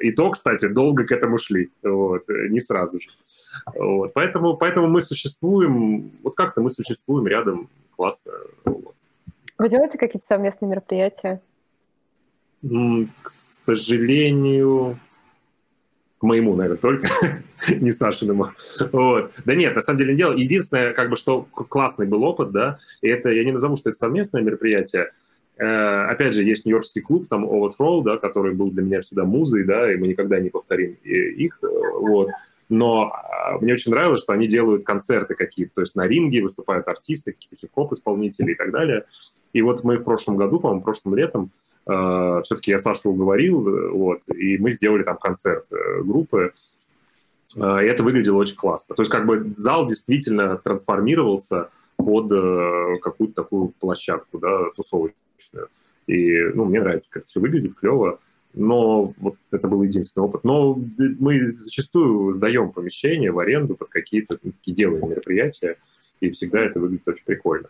И то, кстати, долго к этому шли. Вот. Не сразу же. Вот. Поэтому, поэтому мы существуем, вот как-то мы существуем рядом. Классно. Вот. Вы делаете какие-то совместные мероприятия? К сожалению... моему, наверное, только, не Сашиному. Вот. Да нет, на самом деле не дело. Единственное, как бы, что классный был опыт, да, и это, я не назову, что это совместное мероприятие. Э, опять же, есть нью-йоркский клуб, там, Overthrow, да, который был для меня всегда музой, да, и мы никогда не повторим их, вот. Но мне очень нравилось, что они делают концерты какие-то, то есть на ринге выступают артисты, какие-то хип-хоп-исполнители и так далее. И вот мы в прошлом году, по-моему, прошлым летом, Uh, все-таки я Сашу уговорил, вот, и мы сделали там концерт uh, группы, uh, и это выглядело очень классно. То есть как бы зал действительно трансформировался под uh, какую-то такую площадку, да, тусовочную. И, ну, мне нравится, как все выглядит, клево, но вот это был единственный опыт. Но мы зачастую сдаем помещение в аренду под какие-то, ну, такие делаем мероприятия, и всегда это выглядит очень прикольно.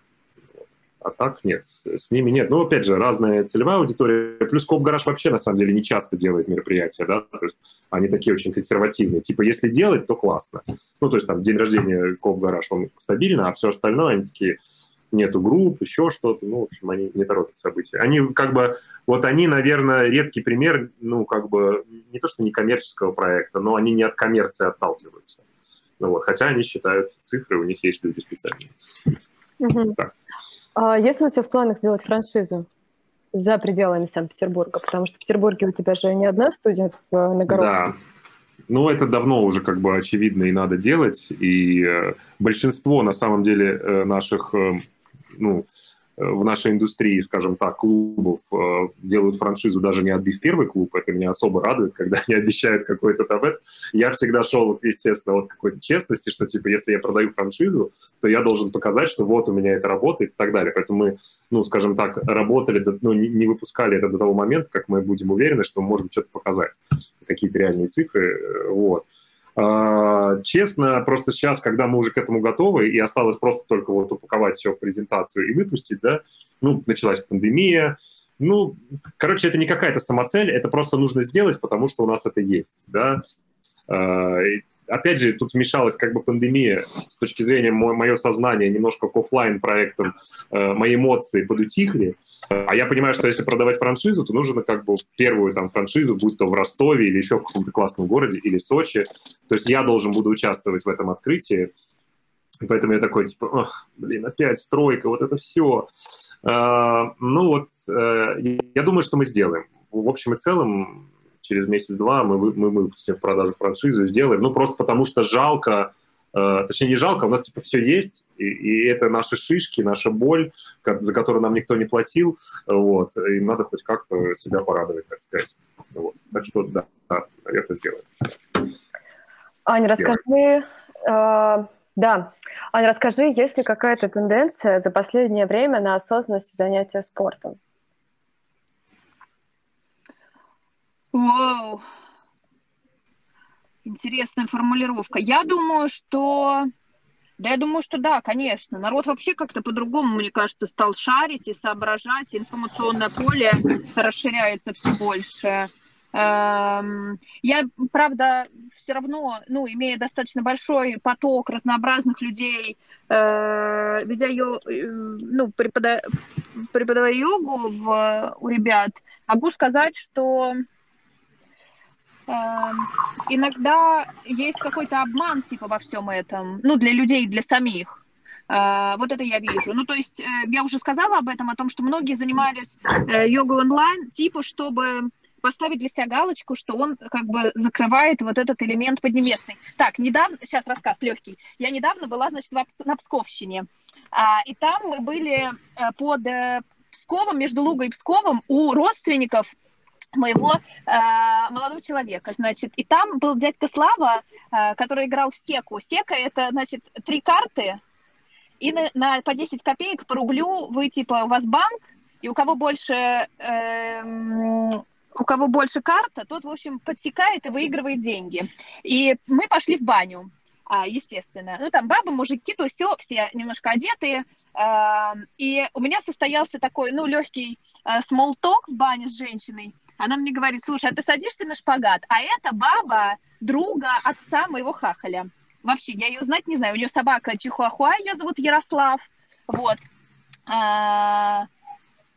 А так нет, с ними нет. Ну, опять же, разная целевая аудитория. Плюс Co-op Garage вообще, на самом деле, не часто делает мероприятия, да, то есть они такие очень консервативные. Типа, если делать, то классно. Ну, то есть там день рождения Co-op Garage, он стабильно, а все остальное, они такие, нету групп, еще что-то. Ну, в общем, они не торопят события. Они как бы, вот они, наверное, редкий пример, ну, как бы, не то что не коммерческого проекта, но они не от коммерции отталкиваются. Ну, вот, хотя они считают цифры, у них есть люди специальные. Mm-hmm. Так. А есть ли у тебя в планах сделать франшизу за пределами Санкт-Петербурга? Потому что в Петербурге у тебя же не одна студия на Горовке. Да, ну это давно уже как бы очевидно и надо делать. И э, большинство на самом деле э, наших, э, ну, э, в нашей индустрии, скажем так, клубов э, делают франшизу, даже не отбив первый клуб. Это меня особо радует, когда они обещают какой-то табет. Я всегда шел, естественно, от какой-то честности, что, типа, если я продаю франшизу, то я должен показать, что вот у меня это работает и так далее. Поэтому мы, ну, скажем так, работали, ну, не выпускали это до того момента, как мы будем уверены, что мы можем что-то показать, какие-то реальные цифры, вот. А, честно, просто сейчас, когда мы уже к этому готовы, и осталось просто только вот упаковать все в презентацию и выпустить, да, ну, началась пандемия, ну, короче, это не какая-то самоцель, это просто нужно сделать, потому что у нас это есть, да. А, опять же, тут вмешалась как бы пандемия, с точки зрения мо- мое сознание, немножко к офлайн-проектам, э, мои эмоции подутихли, а я понимаю, что если продавать франшизу, то нужно как бы первую там франшизу, будь то в Ростове или еще в каком-то классном городе, или Сочи, то есть я должен буду участвовать в этом открытии, поэтому я такой, типа, ох, блин, опять стройка, вот это все. А, ну вот, э, я думаю, что мы сделаем. В общем и целом, через месяц-два мы, мы выпустим в продажу франшизу и сделаем. Ну, просто потому что жалко, э, точнее, не жалко, у нас, типа, все есть, и, и это наши шишки, наша боль, как, за которую нам никто не платил, вот, и надо хоть как-то себя порадовать, так сказать. Вот. Так что, да, да, наверное, сделаем. Аня, сделаем. расскажи... Э, да, Аня, расскажи, есть ли какая-то тенденция за последнее время на осознанность занятия спортом? Вау, интересная формулировка. Я думаю, что... Да, я думаю, что да, конечно. Народ вообще как-то по-другому, мне кажется, стал шарить и соображать. Информационное поле расширяется все больше. Я, правда, все равно, ну, имея достаточно большой поток разнообразных людей, ведя ее, ну, преподаю, преподавая йогу в, у ребят, могу сказать, что... иногда есть какой-то обман типа во всем этом, ну, для людей, для самих. Вот это я вижу. Ну, то есть я уже сказала об этом, о том, что многие занимались йогой онлайн, типа, чтобы поставить для себя галочку, что он как бы закрывает вот этот элемент поднебесный. Так, недавно, сейчас рассказ легкий. Я недавно была, значит, на Псковщине, и там мы были под Псковом, между Лугой и Псковом у родственников моего э, молодого человека, значит, и там был дядька Слава, э, который играл в секу. Сека — это, значит, три карты, и на, на, по десять копеек, по рублю вы, типа, у вас банк, и у кого больше, э, у кого больше карта, тот, в общем, подсекает и выигрывает деньги. И мы пошли в баню. естественно. Ну, там бабы, мужики, то все, все немножко одетые. И у меня состоялся такой, ну, легкий смолток в бане с женщиной. Она мне говорит: слушай, а ты садишься на шпагат, а это баба друга отца моего хахаля. Вообще, я ее знать не знаю. У нее собака чихуахуа, ее зовут Ярослав. Вот.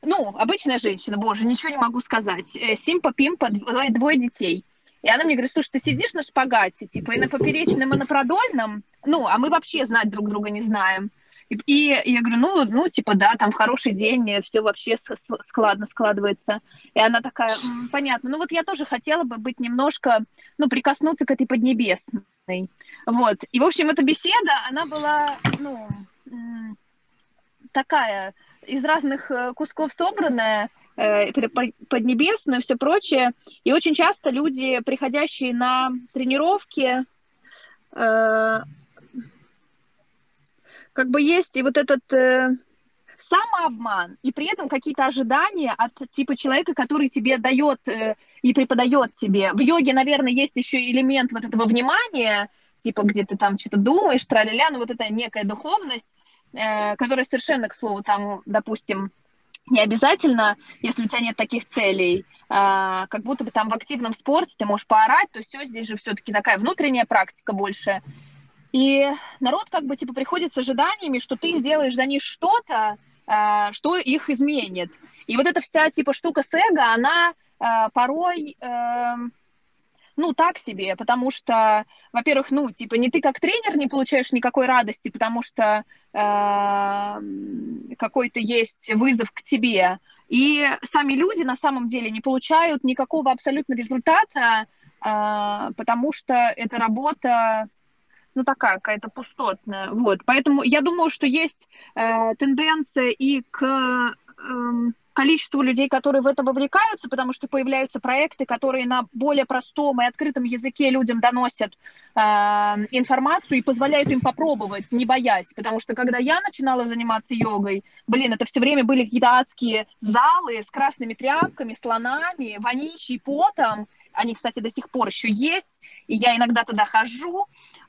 Ну, обычная женщина, боже, ничего не могу сказать. Симпа-пимпа, двое детей. И она мне говорит: слушай, ты сидишь на шпагате, типа, и на поперечном, и на продольном, ну, а мы вообще знать друг друга не знаем. И, и я говорю: ну, ну, типа, да, там в хороший день все вообще складно складывается. И она такая: понятно, ну вот я тоже хотела бы быть немножко, ну, прикоснуться к этой поднебесной. Вот, и, в общем, эта беседа, она была, ну, такая, из разных кусков собранная, поднебесную и все прочее. И очень часто люди, приходящие на тренировки, э, как бы есть и вот этот э, самообман, и при этом какие-то ожидания от типа человека, который тебе дает э, и преподает тебе. В йоге, наверное, есть еще элемент вот этого внимания, типа где ты там что-то думаешь, тра-ля-ля, но вот эта некая духовность, э, которая совершенно, к слову, там, допустим, не обязательно, если у тебя нет таких целей, как будто бы там в активном спорте ты можешь поорать, то все, здесь же все-таки такая внутренняя практика больше. И народ как бы типа приходит с ожиданиями, что ты сделаешь за них что-то, что их изменит. И вот эта вся типа штука с эго, она порой... ну, так себе, потому что, во-первых, ну, типа, не ты как тренер не получаешь никакой радости, потому что э, какой-то есть вызов к тебе, и сами люди на самом деле не получают никакого абсолютно результата, э, потому что эта работа, ну, такая какая-то пустотная, вот. Поэтому я думаю, что есть э, тенденция и к... Э, количеству людей, которые в это вовлекаются, потому что появляются проекты, которые на более простом и открытом языке людям доносят э, информацию и позволяют им попробовать, не боясь. Потому что, когда я начинала заниматься йогой, блин, это все время были какие-то адские залы с красными тряпками, слонами, вонючей потом. Они, кстати, до сих пор еще есть, и я иногда туда хожу,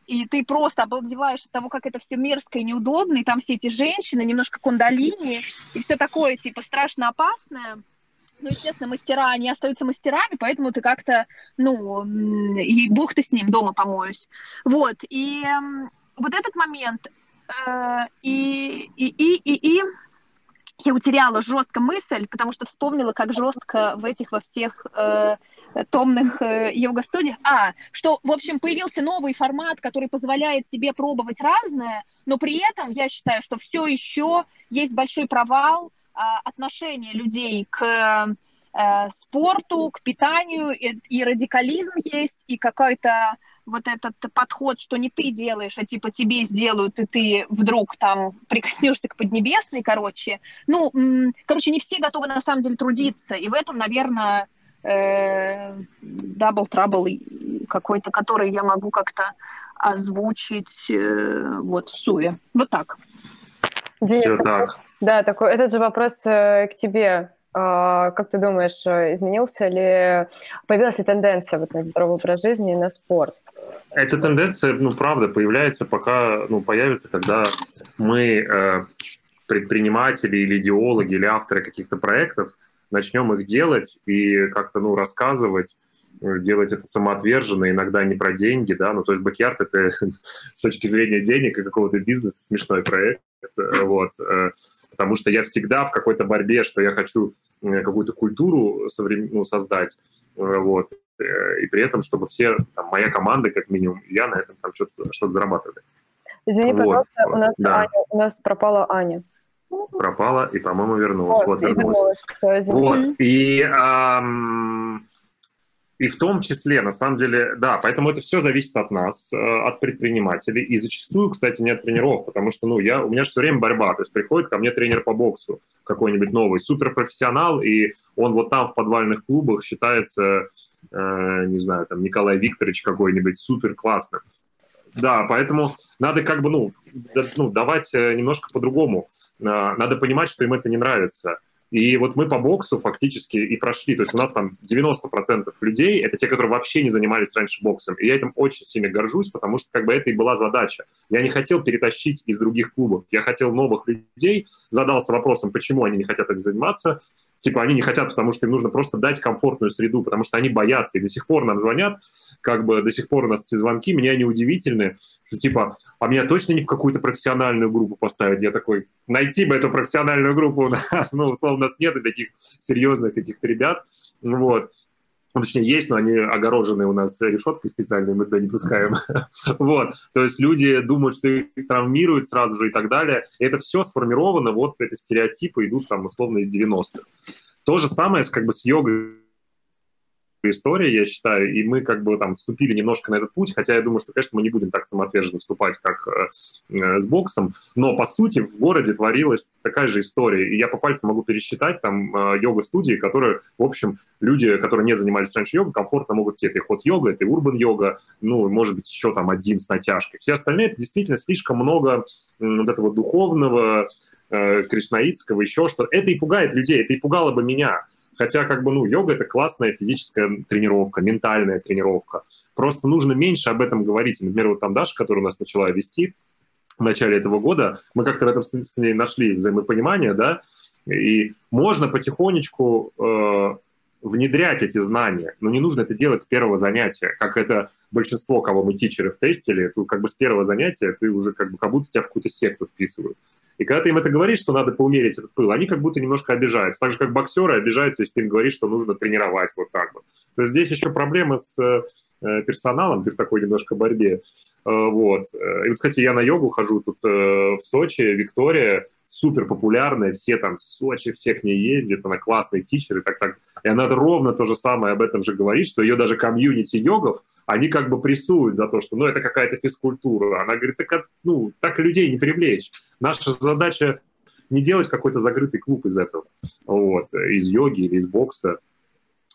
и ты просто обалдеваешь от того, как это все мерзко и неудобно, и там все эти женщины, немножко кундалини, и все такое, типа, страшно опасное. Ну, естественно, мастера, они остаются мастерами, поэтому ты как-то, ну, и бог ты с ним, дома помоюсь. Вот, и вот этот момент, и, и, и, и, и... я утеряла жестко мысль, потому что вспомнила, как жестко в этих во всех э, томных э, йога-студиях. А, что, в общем, появился новый формат, который позволяет тебе пробовать разное, но при этом я считаю, что все еще есть большой провал э, отношения людей к э, спорту, к питанию, и, и радикализм есть, и какой-то вот этот подход, что не ты делаешь, а типа тебе сделают, и ты вдруг там прикоснешься к поднебесной, короче. Ну, короче, не все готовы на самом деле трудиться, и в этом, наверное, дабл-трабл какой-то, который я могу как-то озвучить вот в суе. Вот так. Все так. Да, такой, этот же вопрос к тебе. Как ты думаешь, изменился ли, появилась ли тенденция вот на здоровый образ жизни и на спорт? Эта тенденция, ну, правда, появляется пока, ну, появится, когда мы, э, предприниматели или идеологи, или авторы каких-то проектов, начнем их делать и как-то, ну, рассказывать, делать это самоотверженно, иногда не про деньги, да, ну, то есть Backyard — это с точки зрения денег и какого-то бизнеса смешной проект, вот, потому что я всегда в какой-то борьбе, что я хочу какую-то культуру современ... ну, создать, вот, и при этом, чтобы все, там, моя команда, как минимум, я на этом там что-то, что-то зарабатывали. Извини, вот. Пожалуйста, у нас, да. Аня, у нас пропала Аня. Пропала и, по-моему, вернулась. О, вот, вернулась. вернулась. Все, вот, и... Ам... И в том числе, на самом деле, да, поэтому это все зависит от нас, от предпринимателей, и зачастую, кстати, не от тренеров, потому что, ну, я, у меня же все время борьба, то есть приходит ко мне тренер по боксу, какой-нибудь новый, суперпрофессионал, и он вот там в подвальных клубах считается, э, не знаю, там, Николай Викторович какой-нибудь суперклассным. Да, поэтому надо как бы, ну, ну давать немножко по-другому, надо понимать, что им это не нравится. И вот мы по боксу фактически и прошли. То есть у нас там девяносто процентов людей — это те, которые вообще не занимались раньше боксом. И я этим очень сильно горжусь, потому что как бы это и была задача. Я не хотел перетащить из других клубов. Я хотел новых людей. Задался вопросом, почему они не хотят этим заниматься. Типа они не хотят, потому что им нужно просто дать комфортную среду, потому что они боятся. И до сих пор нам звонят, как бы до сих пор у нас эти звонки, меня они удивительны, что типа, а меня точно не в какую-то профессиональную группу поставить. Я такой, найти бы эту профессиональную группу у нас, ну, условно, у нас нет таких серьезных каких-то ребят, вот. Точнее, есть, но они огорожены у нас решеткой специальной, мы туда не пускаем. Вот. То есть люди думают, что их травмируют сразу же и так далее. И это все сформировано, вот эти стереотипы идут там условно из девяностых. То же самое как бы с йогой история, я считаю, и мы как бы там вступили немножко на этот путь, хотя я думаю, что, конечно, мы не будем так самоотверженно вступать, как э, э, с боксом, но, по сути, в городе творилась такая же история, и я по пальцам могу пересчитать там э, йога-студии, которые, в общем, люди, которые не занимались раньше йогой, комфортно могут идти. Это и хот-йога, это и урбан-йога, ну, может быть, еще там один с натяжкой. Все остальные — это действительно слишком много э, вот этого духовного, э, кришнаитского, еще что-то. Это и пугает людей, это и пугало бы меня. Хотя, как бы, ну, йога — это классная физическая тренировка, ментальная тренировка. Просто нужно меньше об этом говорить. Например, вот там Даша, которая у нас начала вести в начале этого года, мы как-то в этом с ней нашли взаимопонимание, да, и можно потихонечку э, внедрять эти знания, но не нужно это делать с первого занятия, как это большинство, кого мы тичеры втестили, то как бы с первого занятия ты уже как бы как будто тебя в какую-то секту вписывают. И когда ты им это говоришь, что надо поумерить этот пыл, они как будто немножко обижаются. Так же, как боксеры обижаются, если ты им говоришь, что нужно тренировать вот так вот. То есть здесь еще проблема с персоналом, ты в такой немножко борьбе. Вот. И вот, кстати, я на йогу хожу тут в Сочи, Виктория, супер популярная, все там в Сочи, все к ней ездят, она классный тичер и так-так. И она ровно то же самое об этом же говорит, что ее даже комьюнити йогов, они как бы прессуют за то, что, ну, это какая-то физкультура. Она говорит, так, ну, так людей не привлечь. Наша задача не делать какой-то закрытый клуб из этого, вот, из йоги или из бокса,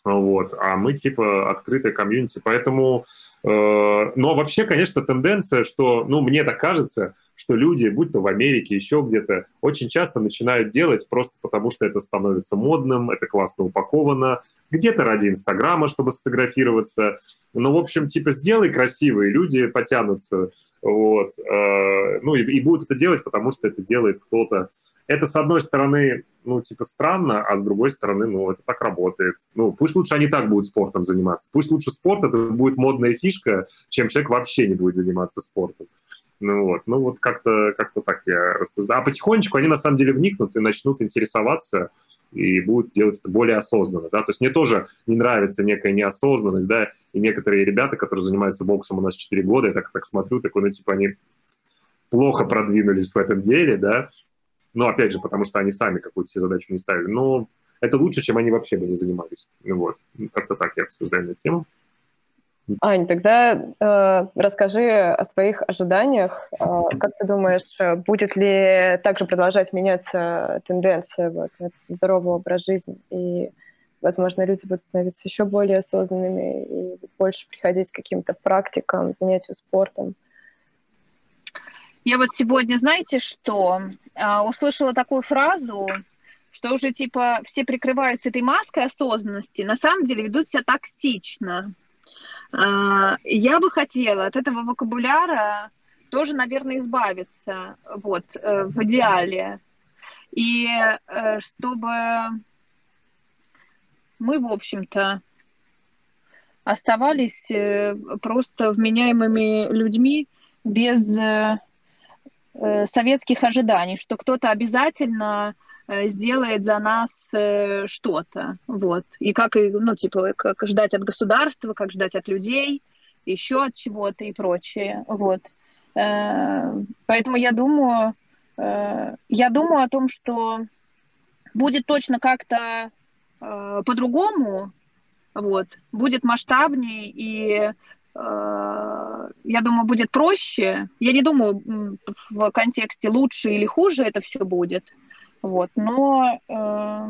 вот, а мы, типа, открытая комьюнити. Поэтому, э, ну, а вообще, конечно, тенденция, что, ну, мне так кажется, что люди, будь то в Америке, еще где-то, очень часто начинают делать просто потому, что это становится модным, это классно упаковано, где-то ради Инстаграма, чтобы сфотографироваться. Ну, в общем, типа, сделай красивые, люди потянутся, вот, ну, и, и будут это делать, потому что это делает кто-то. Это, с одной стороны, ну, типа, странно, а с другой стороны, ну, это так работает. Ну, пусть лучше они так будут спортом заниматься. Пусть лучше спорт — это будет модная фишка, чем человек вообще не будет заниматься спортом. Ну вот, ну вот как-то, как-то так я рассуждаю. А потихонечку они на самом деле вникнут и начнут интересоваться и будут делать это более осознанно, да. То есть мне тоже не нравится некая неосознанность, да. И некоторые ребята, которые занимаются боксом у нас четыре года, я так, так смотрю, такой, ну типа они плохо продвинулись в этом деле, да. Но опять же, потому что они сами какую-то себе задачу не ставили. Но это лучше, чем они вообще бы не занимались. Ну вот, как-то так я обсуждаю эту тему. Ань, тогда э, расскажи о своих ожиданиях. Э, как ты думаешь, будет ли также продолжать меняться тенденция вот, здорового образа жизни? И, возможно, люди будут становиться еще более осознанными и больше приходить к каким-то практикам, занятию спортом? Я вот сегодня, знаете что, услышала такую фразу, что уже типа все прикрываются этой маской осознанности, на самом деле ведут себя токсично. Я бы хотела от этого вокабуляра тоже, наверное, избавиться, вот, в идеале. И чтобы мы, в общем-то, оставались просто вменяемыми людьми без советских ожиданий, что кто-то обязательно сделает за нас что-то, вот. И как, ну, типа, как ждать от государства, как ждать от людей, еще от чего-то и прочее, вот. Поэтому я думаю, я думаю о том, что будет точно как-то по-другому, вот, будет масштабнее и... я думаю, будет проще. Я не думаю в контексте лучше или хуже это все будет. Вот. Но э,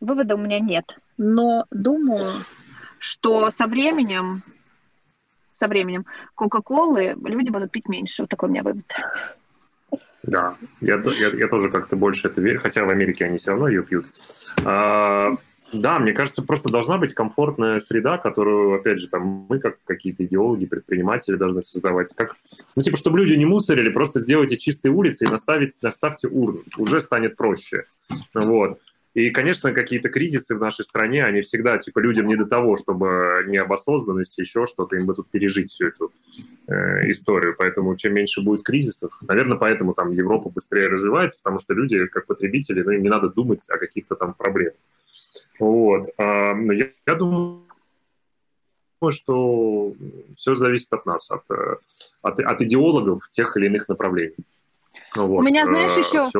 вывода у меня нет. Но думаю, что со временем, со временем Кока-Колы люди будут пить меньше. Вот такой у меня вывод. Да, я, я, я тоже как-то больше это верю, хотя в Америке они все равно ее пьют. А, да, мне кажется, просто должна быть комфортная среда, которую, опять же, там мы, как какие-то идеологи, предприниматели, должны создавать. Как, ну, типа, чтобы люди не мусорили, просто сделайте чистые улицы и наставите, наставьте урну. Уже станет проще. Вот. И, конечно, какие-то кризисы в нашей стране, они всегда, типа, людям не до того, чтобы не об осознанности, еще что-то, им бы тут пережить всю эту э, историю. Поэтому чем меньше будет кризисов, наверное, поэтому там Европа быстрее развивается, потому что люди, как потребители, ну, им не надо думать о каких-то там проблемах. Вот. А, но я, я думаю, что все зависит от нас, от, от, от идеологов тех или иных направлений. Ну, вот. У меня, знаешь, еще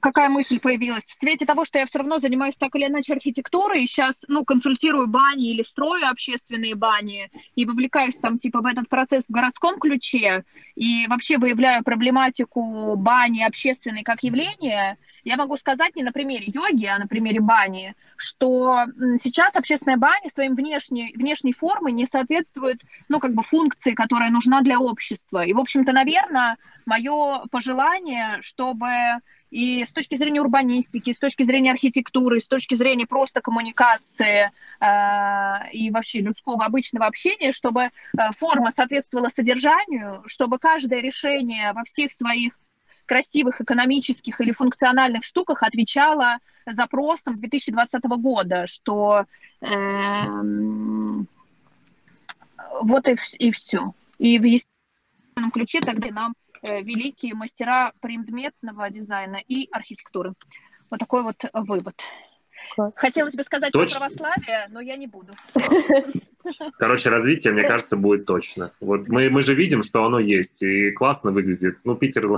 какая мысль появилась? В свете того, что я все равно занимаюсь так или иначе архитектурой, и сейчас, ну, консультирую бани или строю общественные бани, и вовлекаюсь там, типа, в этот процесс в городском ключе, и вообще выявляю проблематику бани общественной как явления, я могу сказать не на примере йоги, а на примере бани, что сейчас общественная баня своим внешней, внешней формой не соответствует, ну, как бы функции, которая нужна для общества. И, в общем-то, наверное, мое пожелание, чтобы и с точки зрения урбанистики, с точки зрения архитектуры, с точки зрения просто коммуникации э, и вообще людского обычного общения, чтобы э, форма соответствовала содержанию, чтобы каждое решение во всех своих красивых экономических или функциональных штуках отвечало запросам две тысячи двадцатого года, что э, вот и, и все. И в естественном ключе тогда нам великие мастера предметного дизайна и архитектуры. Вот такой вот вывод. Хотелось бы сказать про православие, но я не буду. Короче, развитие, мне кажется, будет точно. Вот мы, мы же видим, что оно есть, и классно выглядит. Ну, Питер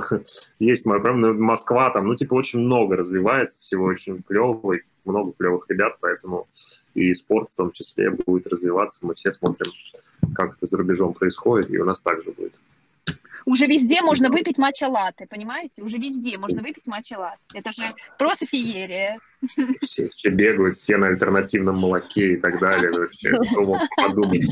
есть, Москва там, ну, типа, очень много развивается, всего очень клёво, много клёвых ребят, поэтому и спорт в том числе будет развиваться. Мы все смотрим, как это за рубежом происходит, и у нас также будет. Уже везде можно выпить матча-латте, понимаете? Уже везде можно выпить матча-латте. Это же просто феерия. Все, все бегают, все на альтернативном молоке и так далее. Вообще, кто мог подумать?